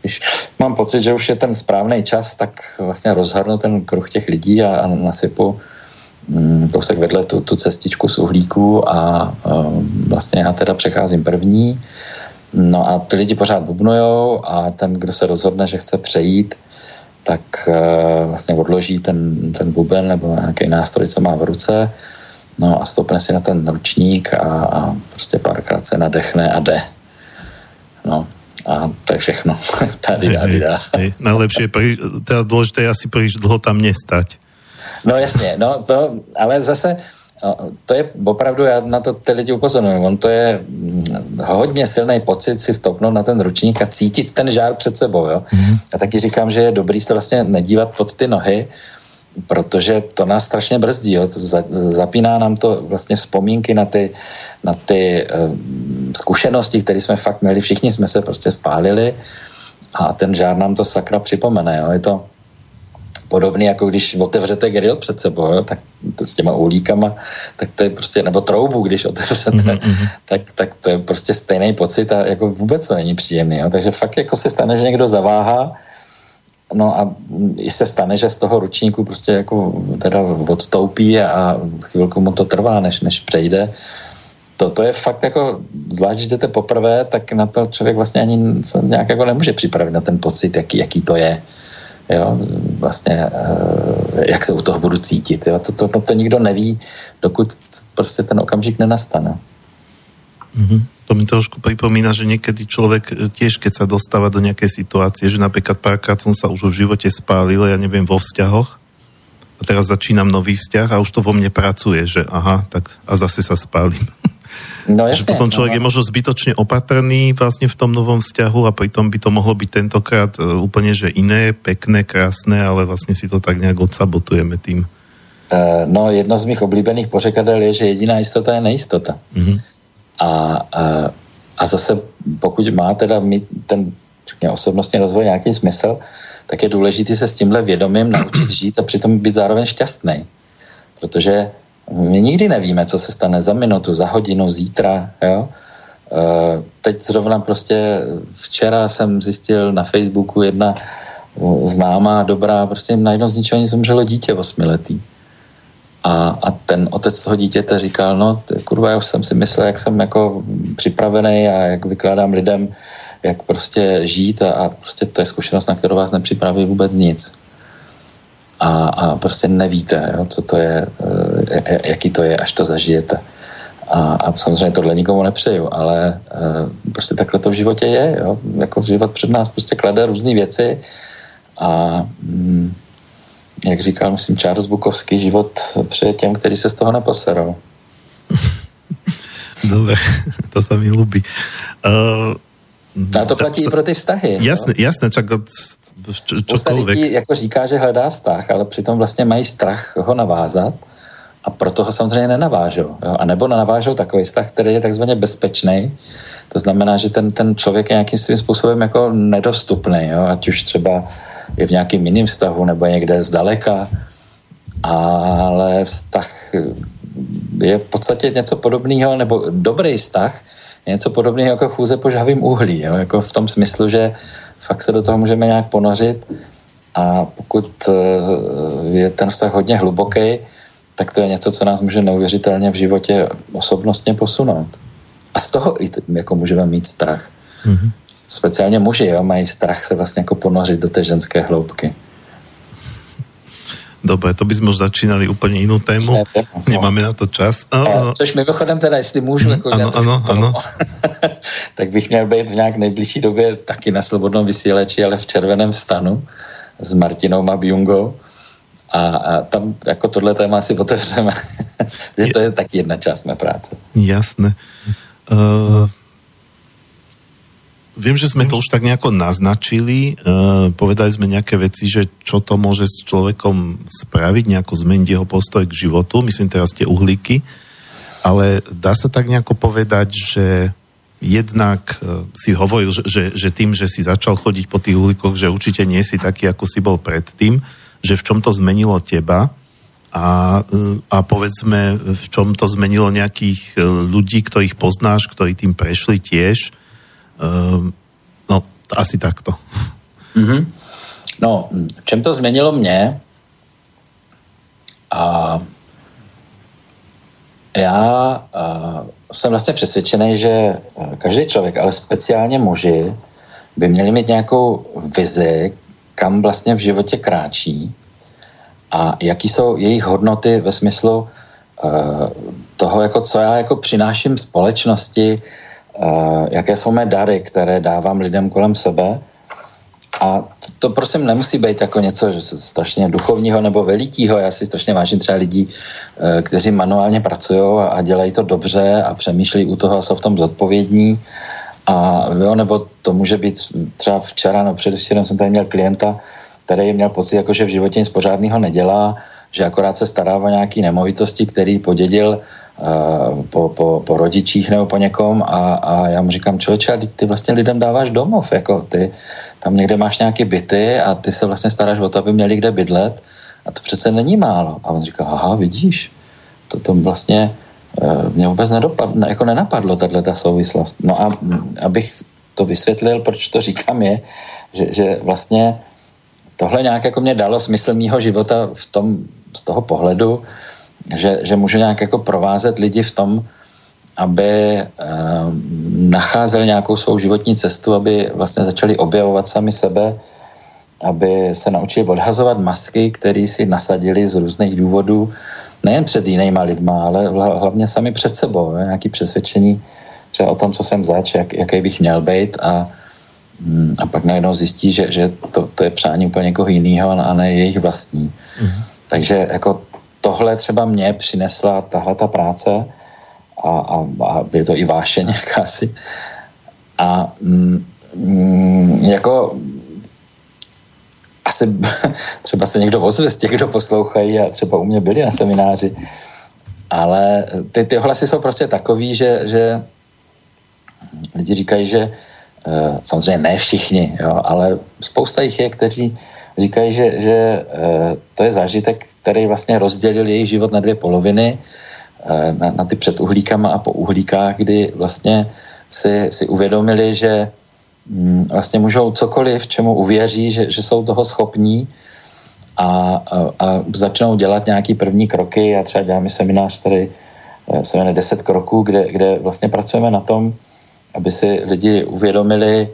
když mám pocit, že už je ten správný čas, tak vlastně rozhrnu ten kruh těch lidí a nasypu kousek vedle tu cestičku z uhlíku a vlastně já teda přecházím první. No a ty lidi pořád bubnujou a ten, kdo se rozhodne, že chce přejít, tak vlastně odloží ten buben nebo nějaký nástroj, co má v ruce, no a stoupne si na ten ručník a prostě párkrát se nadechne a jde. No a to je všechno. Tady dá. Najlepšie, teda dôležité je asi príliš dlho tam nestať. No jasne, ale zase to je opravdu, já na to ty lidi upozorňuji, on to je hodně silný pocit si stoupnout na ten ručník a cítit ten žár před sebou, jo. Mm-hmm. Já taky říkám, že je dobrý se vlastně nedívat pod ty nohy, protože to nás strašně brzdí, jo. To zapíná nám to vlastně vzpomínky na ty zkušenosti, které jsme fakt měli, všichni jsme se prostě spálili a ten žár nám to sakra připomene, jo. Je to podobný, jako když otevřete grill před sebou, jo, tak s těma uhlíkama, tak to je prostě, nebo troubu, když otevřete, tak to je prostě stejný pocit a jako vůbec to není příjemný, jo. Takže fakt jako se stane, že někdo zaváhá, no a i se stane, že z toho ručníku prostě jako teda odstoupí a chvilku mu to trvá, než přejde. To je fakt jako, zvlášť, že jdete poprvé, tak na to člověk vlastně ani se nějak jako nemůže připravit na ten pocit, jaký to je. Jo, vlastně, jak se u toho budu cítit. Jo? To nikdo neví, dokud prostě ten okamžik nenastane. To mi trošku pripomína, že niekedy človek tiež, keď sa dostáva do nejakej situácie, že napríklad párkrát som sa už v živote spálil, ja neviem, vo vzťahoch, a teraz začínam nový vzťah a už to vo mne pracuje, že aha, tak a zase sa spálim. No jasne, že potom človek je možno zbytočne opatrný vlastne v tom novom vzťahu a pritom by to mohlo byť tentokrát úplne, že iné, pekné, krásne, ale vlastne si to tak nejak odsabotujeme tým. No jedno z mých oblíbených pořekadel je, že jediná jistota je nejistota. Mm-hmm. A zase pokud má teda mít ten osobnostní rozvoj nějaký smysl, tak je důležité se s tímhle vědomím naučit žít a přitom být zároveň šťastný. Protože my nikdy nevíme, co se stane za minutu, za hodinu, zítra. Jo? Teď zrovna prostě včera jsem zjistil na Facebooku jedna známá, dobrá, prostě najednou z ničeho nic umřelo dítě 8letý. A ten otec toho dítěte říkal, no kurva, já už jsem si myslel, jak jsem jako připravený a jak vykládám lidem, jak prostě žít a prostě to je zkušenost, na kterou vás nepřipraví vůbec nic. A prostě nevíte, jo, co to je, jaký to je, až to zažijete. A samozřejmě tohle nikomu nepřeju, ale prostě takhle to v životě je, jo, jako život před nás prostě klade různý věci a jak říkal, myslím, Charles Bukowski, život přeje těm, kteří se z toho neposerou. Dobre, to sa mi ľúbi. A to platí i pro ty vztahy. Jasné, no? Jasné, čak spousta lidí jako říká, že hledá vztah, ale přitom vlastně mají strach ho navázat a proto ho samozřejmě nenavážou. Jo? A nebo navážou takový vztah, který je takzvaně bezpečný. To znamená, že ten člověk je nějakým svým způsobem jako nedostupný, jo? Ať už třeba je v nějakým jiným vztahu nebo někde zdaleka, ale vztah je v podstatě něco podobného, nebo dobrý vztah je něco podobného jako chůze po žhavým uhlí, jo? Jako v tom smyslu, že fakt se do toho můžeme nějak ponořit a pokud je ten vztah hodně hluboký, tak to je něco, co nás může neuvěřitelně v životě osobnostně posunout. A z toho i jako můžeme mít strach. Mm-hmm. Speciálně muži, jo, mají strach se vlastně jako ponořit do té ženské hloubky. Dobre, to by sme už začínali úplne inú tému. Nemáme na to čas. Což mimochodem teda, jestli môžu... Áno. Tak bych měl být v nějak nejbližší době taky na Slobodnom vysíleči, ale v Červeném stanu s Martinou Mabjungou. A tam jako tohle téma si otevřeme. Že to je taky jedna část mé práce. Jasné. Viem, že sme to už tak nejako naznačili, povedali sme nejaké veci, že čo to môže s človekom spraviť, nejako zmeniť jeho postoj k životu, myslím teraz tie uhlíky, ale dá sa tak nejako povedať, že jednak si hovoril, že tým, že si začal chodiť po tých uhlíkoch, že určite nie si taký, ako si bol predtým, že v čom to zmenilo teba a povedzme, v čom to zmenilo nejakých ľudí, ktorých poznáš, ktorí tým prešli tiež. No, asi takto. Mm-hmm. No, v čem to změnilo mě? A já jsem vlastně přesvědčený, že každý člověk, ale speciálně muži, by měli mít nějakou vizi, kam vlastně v životě kráčí a jaký jsou jejich hodnoty ve smyslu toho, jako co já jako přináším společnosti, jaké jsou mé dary, které dávám lidem kolem sebe. A to prosím nemusí být jako něco strašně duchovního nebo velikýho. Já si strašně vážím třeba lidí, kteří manuálně pracují a dělají to dobře a přemýšlí u toho a jsou v tom zodpovědní. A jo, nebo to může být třeba včera, no předevčerem jsem tady měl klienta, který měl pocit, jako, že v životě nic pořádného nedělá, že akorát se stará o nějaké nemovitosti, který podědil po rodičích nebo po někom a já mu říkám, člověče, ty vlastně lidem dáváš domov, jako ty tam někde máš nějaké byty a ty se vlastně staráš o to, aby měli kde bydlet a to přece není málo. A on říká, aha, vidíš, to vlastně mě vůbec nenapadlo tato souvislost. No a abych to vysvětlil, proč to říkám je, že vlastně tohle nějak jako mě dalo smysl mýho života v tom, z toho pohledu, že můžu nějak jako provázet lidi v tom, aby nacházeli nějakou svou životní cestu, aby vlastně začali objevovat sami sebe, aby se naučili odhazovat masky, které si nasadili z různých důvodů, nejen před jinýma lidma, ale hlavně sami před sebou, nějaké přesvědčení, třeba o tom, co jsem zač, jaký bych měl být a pak najednou zjistí, že to je přání úplně někoho jiného a ne jejich vlastní. Mm-hmm. Takže jako tohle třeba mě přinesla tahle ta práce a je to i vášeň jakási. A jako asi třeba se někdo ozve z těch, kdo poslouchají a třeba u mě byli na semináři, ale ty ohlasy jsou prostě takový, že lidi říkají, že samozřejmě ne všichni, jo, ale spousta jich je, kteří říkají, že to je zážitek, který vlastně rozdělil jejich život na dvě poloviny, na ty před uhlíkama a po uhlíkách, kdy vlastně si uvědomili, že vlastně můžou cokoliv, čemu uvěří, že jsou toho schopní a začnou dělat nějaký první kroky. Já třeba dělám seminář, který se jmenuje 10 kroků, kde vlastně pracujeme na tom, aby si lidi uvědomili,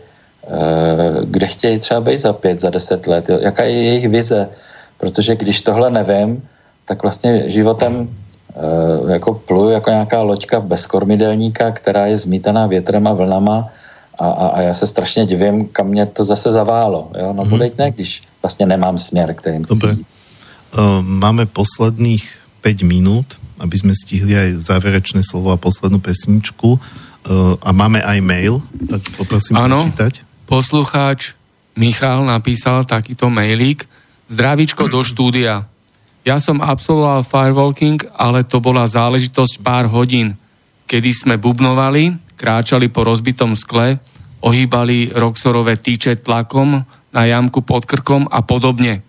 kde chtějí třeba být za 5, za 10 let, jaká je jejich vize, protože když tohle nevím, tak vlastně životem jako pluju jako nějaká loďka bez kormidelníka, která je zmítaná větrem a vlnama a já se strašně divím, kam mě to zase zaválo. Jo? No bude ne, když vlastně nemám směr, kterým chci. Dobre. Máme posledných 5 minút, aby sme stihli aj záverečné slovo a poslednú pesničku. A máme aj mail, tak poprosím prečítať. Poslucháč Michal napísal takýto mailík. Zdravíčko do štúdia. Ja som absolvoval firewalking, ale to bola záležitosť pár hodín, kedy sme bubnovali, kráčali po rozbitom skle, ohýbali roxorové tyče tlakom na jamku pod krkom a podobne.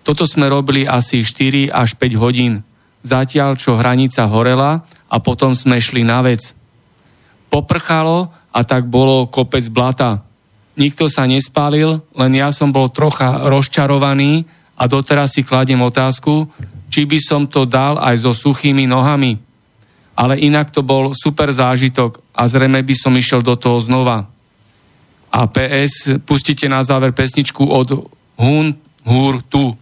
Toto sme robili asi 4 až 5 hodín, zatiaľ čo hranica horela a potom sme šli na vec. Poprchalo a tak bolo kopec blata. Nikto sa nespálil, len ja som bol trocha rozčarovaný a doteraz si kladiem otázku, či by som to dal aj so suchými nohami. Ale inak to bol super zážitok a zrejme by som išiel do toho znova. A PS, pustite na záver pesničku od Huun-Huur-Tu.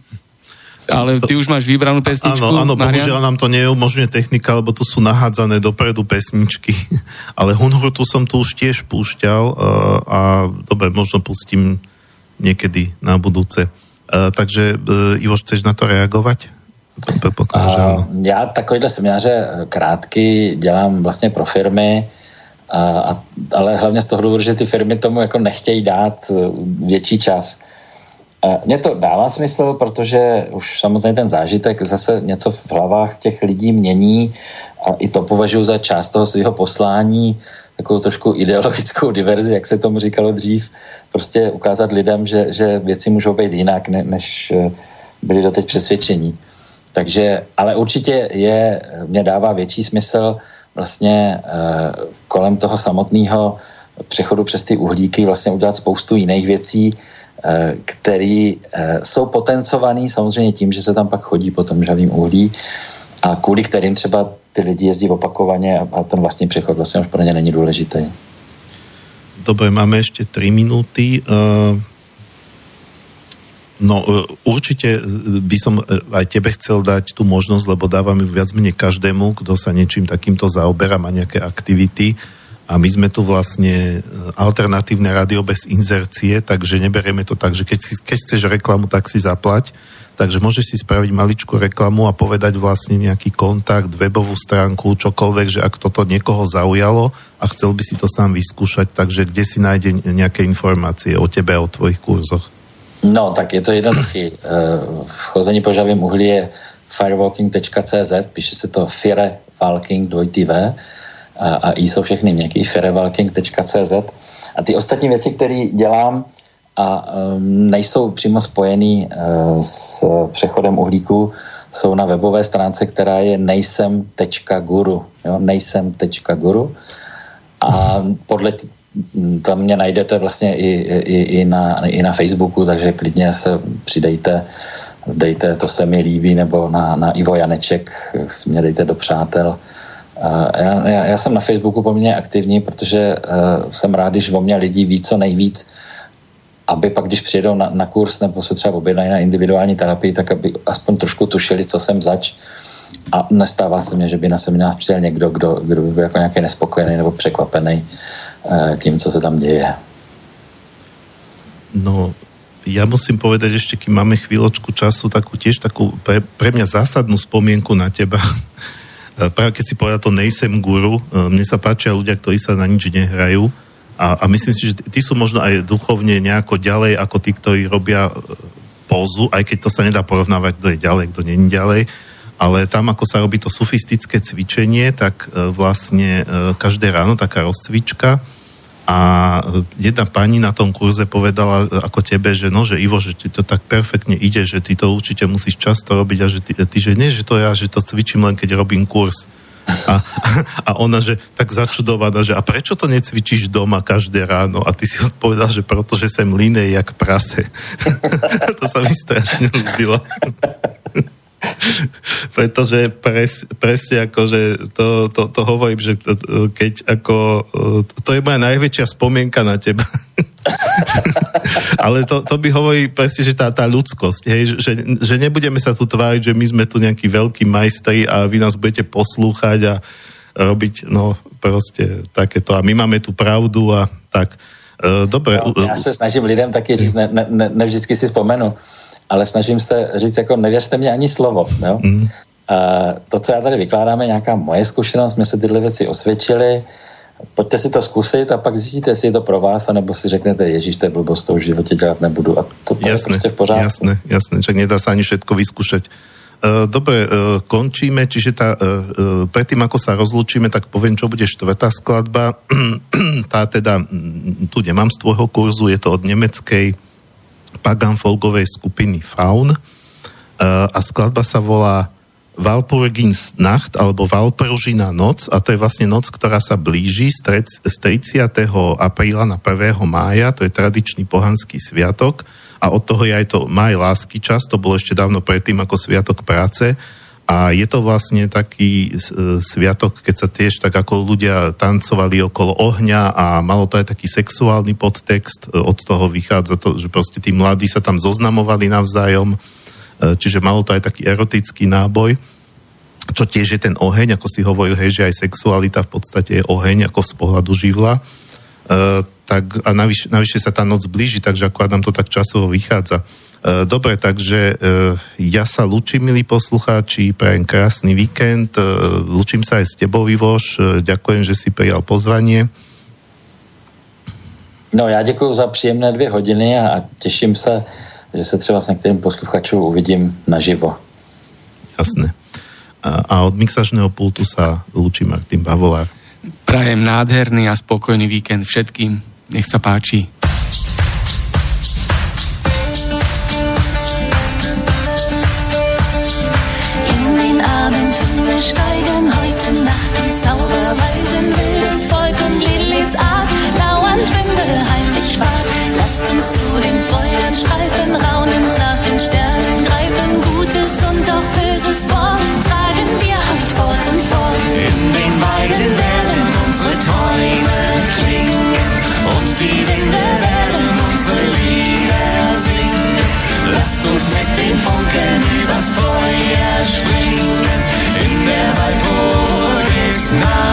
Ale ty už máš vybranú pesničku. Áno, bohužiaľ nám to neumožňuje technika, lebo tu sú nahádzané dopredu pesničky. Ale Huun-Huur-Tu som tu už tiež púšťal a dobre, možno pustím niekedy na budúce. Takže Ivo, chceš na to reagovať? Ja takovýhle semináře krátky dělám vlastně pro firmy, ale hlavně z toho důvodu, že ty firmy tomu jako nechtějí dát větší čas. Mně to dává smysl, protože už samotný ten zážitek zase něco v hlavách těch lidí mění a i to považuji za část toho svého poslání, takovou trošku ideologickou diverzi, jak se tomu říkalo dřív, prostě ukázat lidem, že věci můžou být jinak, než byli doteď přesvědčení. Takže, ale určitě mně dává větší smysl vlastně kolem toho samotného přechodu přes ty uhlíky vlastně udělat spoustu jiných věcí, který jsou potencovaný samozřejmě tím, že se tam pak chodí po tom žhavým uhlí a kvůli kterým třeba ty lidi jezdí opakovaně a ten vlastní přechod vlastně už pro ně není důležitý. Dobre, máme ešte 3 minúty. No, určite by som aj tebe chcel dať tú možnosť, lebo dávam ju viac menej každému, kto sa niečím takýmto zaoberá, má nejaké aktivity. A my sme tu vlastne alternatívne rádio bez inzercie, takže neberieme to tak, že keď chceš reklamu, tak si zaplať. Takže môžeš si spraviť maličkú reklamu a povedať vlastne nejaký kontakt, webovú stránku, čokoľvek, že ak toto niekoho zaujalo a chcel by si to sám vyskúšať, takže kde si nájde nejaké informácie o tebe a o tvojich kurzoch? No, tak je to jednoduchý. V chození po žavým uhlí je firewalking.cz, píše sa to firewalking.tv a i jsou všechny měkký, firewalking.cz a ty ostatní věci, které dělám a nejsou přímo spojený s přechodem uhlíku, jsou na webové stránce, která je nejsem.guru, jo? nejsem.guru a tam mě najdete vlastně i na Facebooku, takže klidně se přidejte, dejte to se mi líbí nebo na Ivo Janeček, mě dejte do přátel. Já jsem na Facebooku poměrně aktivní, protože jsem rád, když o mě lidi ví co nejvíc, aby pak, když přijedou na kurz nebo se třeba objednají na individuální terapii, tak aby aspoň trošku tušili, co jsem zač. A nestává se mně, že by na seminář přijel někdo, kdo by byl jako nějaký nespokojený nebo překvapený tím, co se tam děje. No, ja musím povedať ešte, keď máme chvíľočku času, takú pre mňa zásadnú spomienku na teba. Práve keď si povedal to nejsem guru, mne sa páčia ľudia, ktorí sa na nič nehrajú a myslím si, že tí sú možno aj duchovne nejako ďalej ako tí, ktorí robia pózu, aj keď to sa nedá porovnávať, kto je ďalej, kto není ďalej, ale tam, ako sa robí to sofistické cvičenie, tak vlastne každé ráno taká rozcvička. A jedna pani na tom kurze povedala ako tebe, že no, že Ivo, že ti to tak perfektne ide, že ty to určite musíš často robiť a že ty že nie, že to ja, že to cvičím len, keď robím kurz. A ona, že tak začudovaná, že a prečo to necvičíš doma každé ráno? A ty si odpovedal, že protože sem línej jak prase. To sa mi strašne ľúbilo. Pretože presne akože to hovorím, že keď ako, to je moja najväčšia spomienka na teba. Ale to by hovorí presne, že tá ľudskosť, hej, že nebudeme sa tu tváriť, že my sme tu nejakí veľkí majstri a vy nás budete poslúchať a robiť, no proste takéto a my máme tú pravdu a tak. Dobre. Ja sa snažím lidem taky říct, ne vždycky si vzpomenu, ale snažím se říct, jako nevěřte mě ani slovo. Jo? Mm. To, co já tady vykládám, je nějaká moje zkušenost, my se tyhle věci osvědčili, pojďte si to zkusit a pak zjistíte, jestli je to pro vás, anebo si řeknete, ježíš, to je blbost, to už v životě dělat nebudu. A to je prostě v pořádku. Jasné, že nedá se ani všetko vyskúšať. Dobre, končíme, čiže predtým, ako sa rozlúčime, tak poviem, čo bude štvrtá skladba. Tá teda, tu nemám z tvojho kurzu, je to od nemeckej pagan-folkovej skupiny FAUN a skladba sa volá Walpurgisnacht alebo Walpurgina noc a to je vlastne noc, ktorá sa blíži z 30. apríla na 1. mája, to je tradičný pohanský sviatok a od toho je aj to Maj lásky čas, to bolo ešte dávno predtým ako sviatok práce a je to vlastne taký sviatok, keď sa tiež tak ako ľudia tancovali okolo ohňa a malo to aj taký sexuálny podtext, od toho vychádza to, že proste tí mladí sa tam zoznamovali navzájom. Čiže malo to aj taký erotický náboj, čo tiež je ten oheň, ako si hovoril, hej, že aj sexualita v podstate je oheň, ako z pohľadu živla. Tak, a navyše sa tá noc blíži, takže ako nám to tak časovo vychádza. Dobre, takže ja sa lúčim, milí poslucháči, prajem krásny víkend, lúčim sa aj s tebou, Ivoš, ďakujem, že si prijal pozvanie. No, ja ďakujem za príjemné 2 hodiny a teším sa, že se třeba s některým posluchačům uvidím naživo. Jasné. A od mixažného pultu sa lúči Martin Bavolár. Prajem nádherný a spokojný víkend všetkým. Nech sa páči. In den Abend wir steigen heute Nacht in Zauberweisen wildes Volk und Liedlings Art lauernd Winde heimlich wart. Lasst uns zu den Feuern streifen, raunen nach den Sternen, greifen Gutes und auch Böses vor, tragen wir halt fort und fort. In den beiden Wellen unsere Träume klingen und die Winde werden unsere Lieder singen. Lasst uns mit den Funken übers Feuer springen, in der Walpurgisnacht.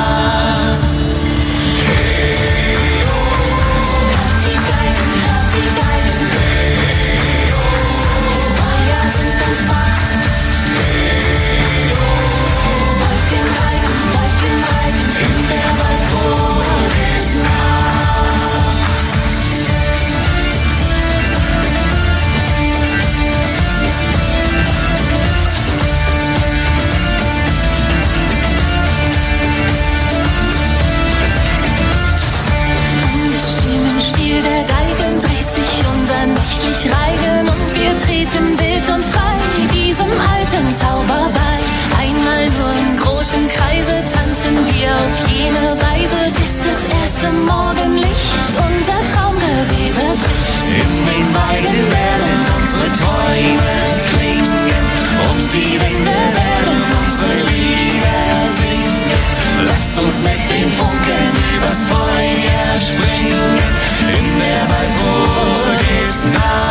Der Geigen dreht sich unser nächtlich Reigen und wir treten wild und frei diesem alten Zauber bei. Einmal nur im großen Kreise tanzen wir auf jene Weise, bis das erste Morgenlicht unser Traumgewebe bricht. In den beiden Wellen unsere Träume klingen und die Winde werden unsere Lieder singen. Lasst uns mit den Funken übers Feuer springen. In der Walpurgisnacht.